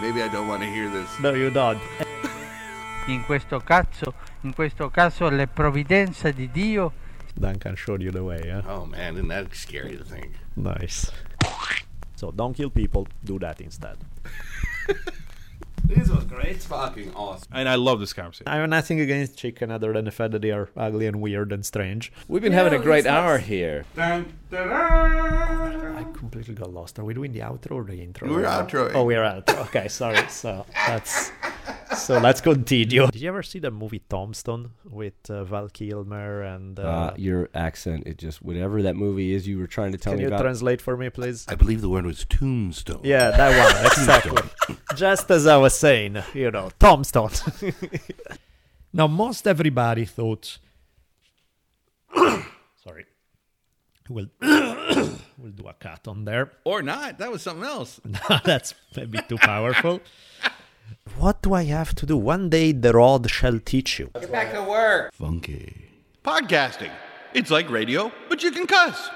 Maybe I don't want to hear this. No, you don't. In questo caso, la provvidenza di Dio. Duncan showed you the way, yeah? Oh man, isn't that scary to think? Nice. So don't kill people, do that instead. This was great. It's fucking awesome. And I love this conversation. I have nothing against chicken other than the fact that they are ugly and weird and strange. We've been having a great hour here. Dun, dun, dun. I completely got lost. Are we doing the outro or the intro? We're outro. Oh, we're outro. Okay, sorry. So let's continue. Did you ever see the movie Tombstone with Val Kilmer and... your accent, it just... Whatever that movie is you were trying to tell me about... Can you translate for me, please? I believe the word was tombstone. Yeah, that one, exactly. Just as I was saying, you know, Tombstone. Now, most everybody thought... Sorry. We'll do a cut on there. Or not. That was something else. That's a bit too powerful. What do I have to do? One day the road shall teach you. Get back to work. Funky. Podcasting. It's like radio, but you can cuss.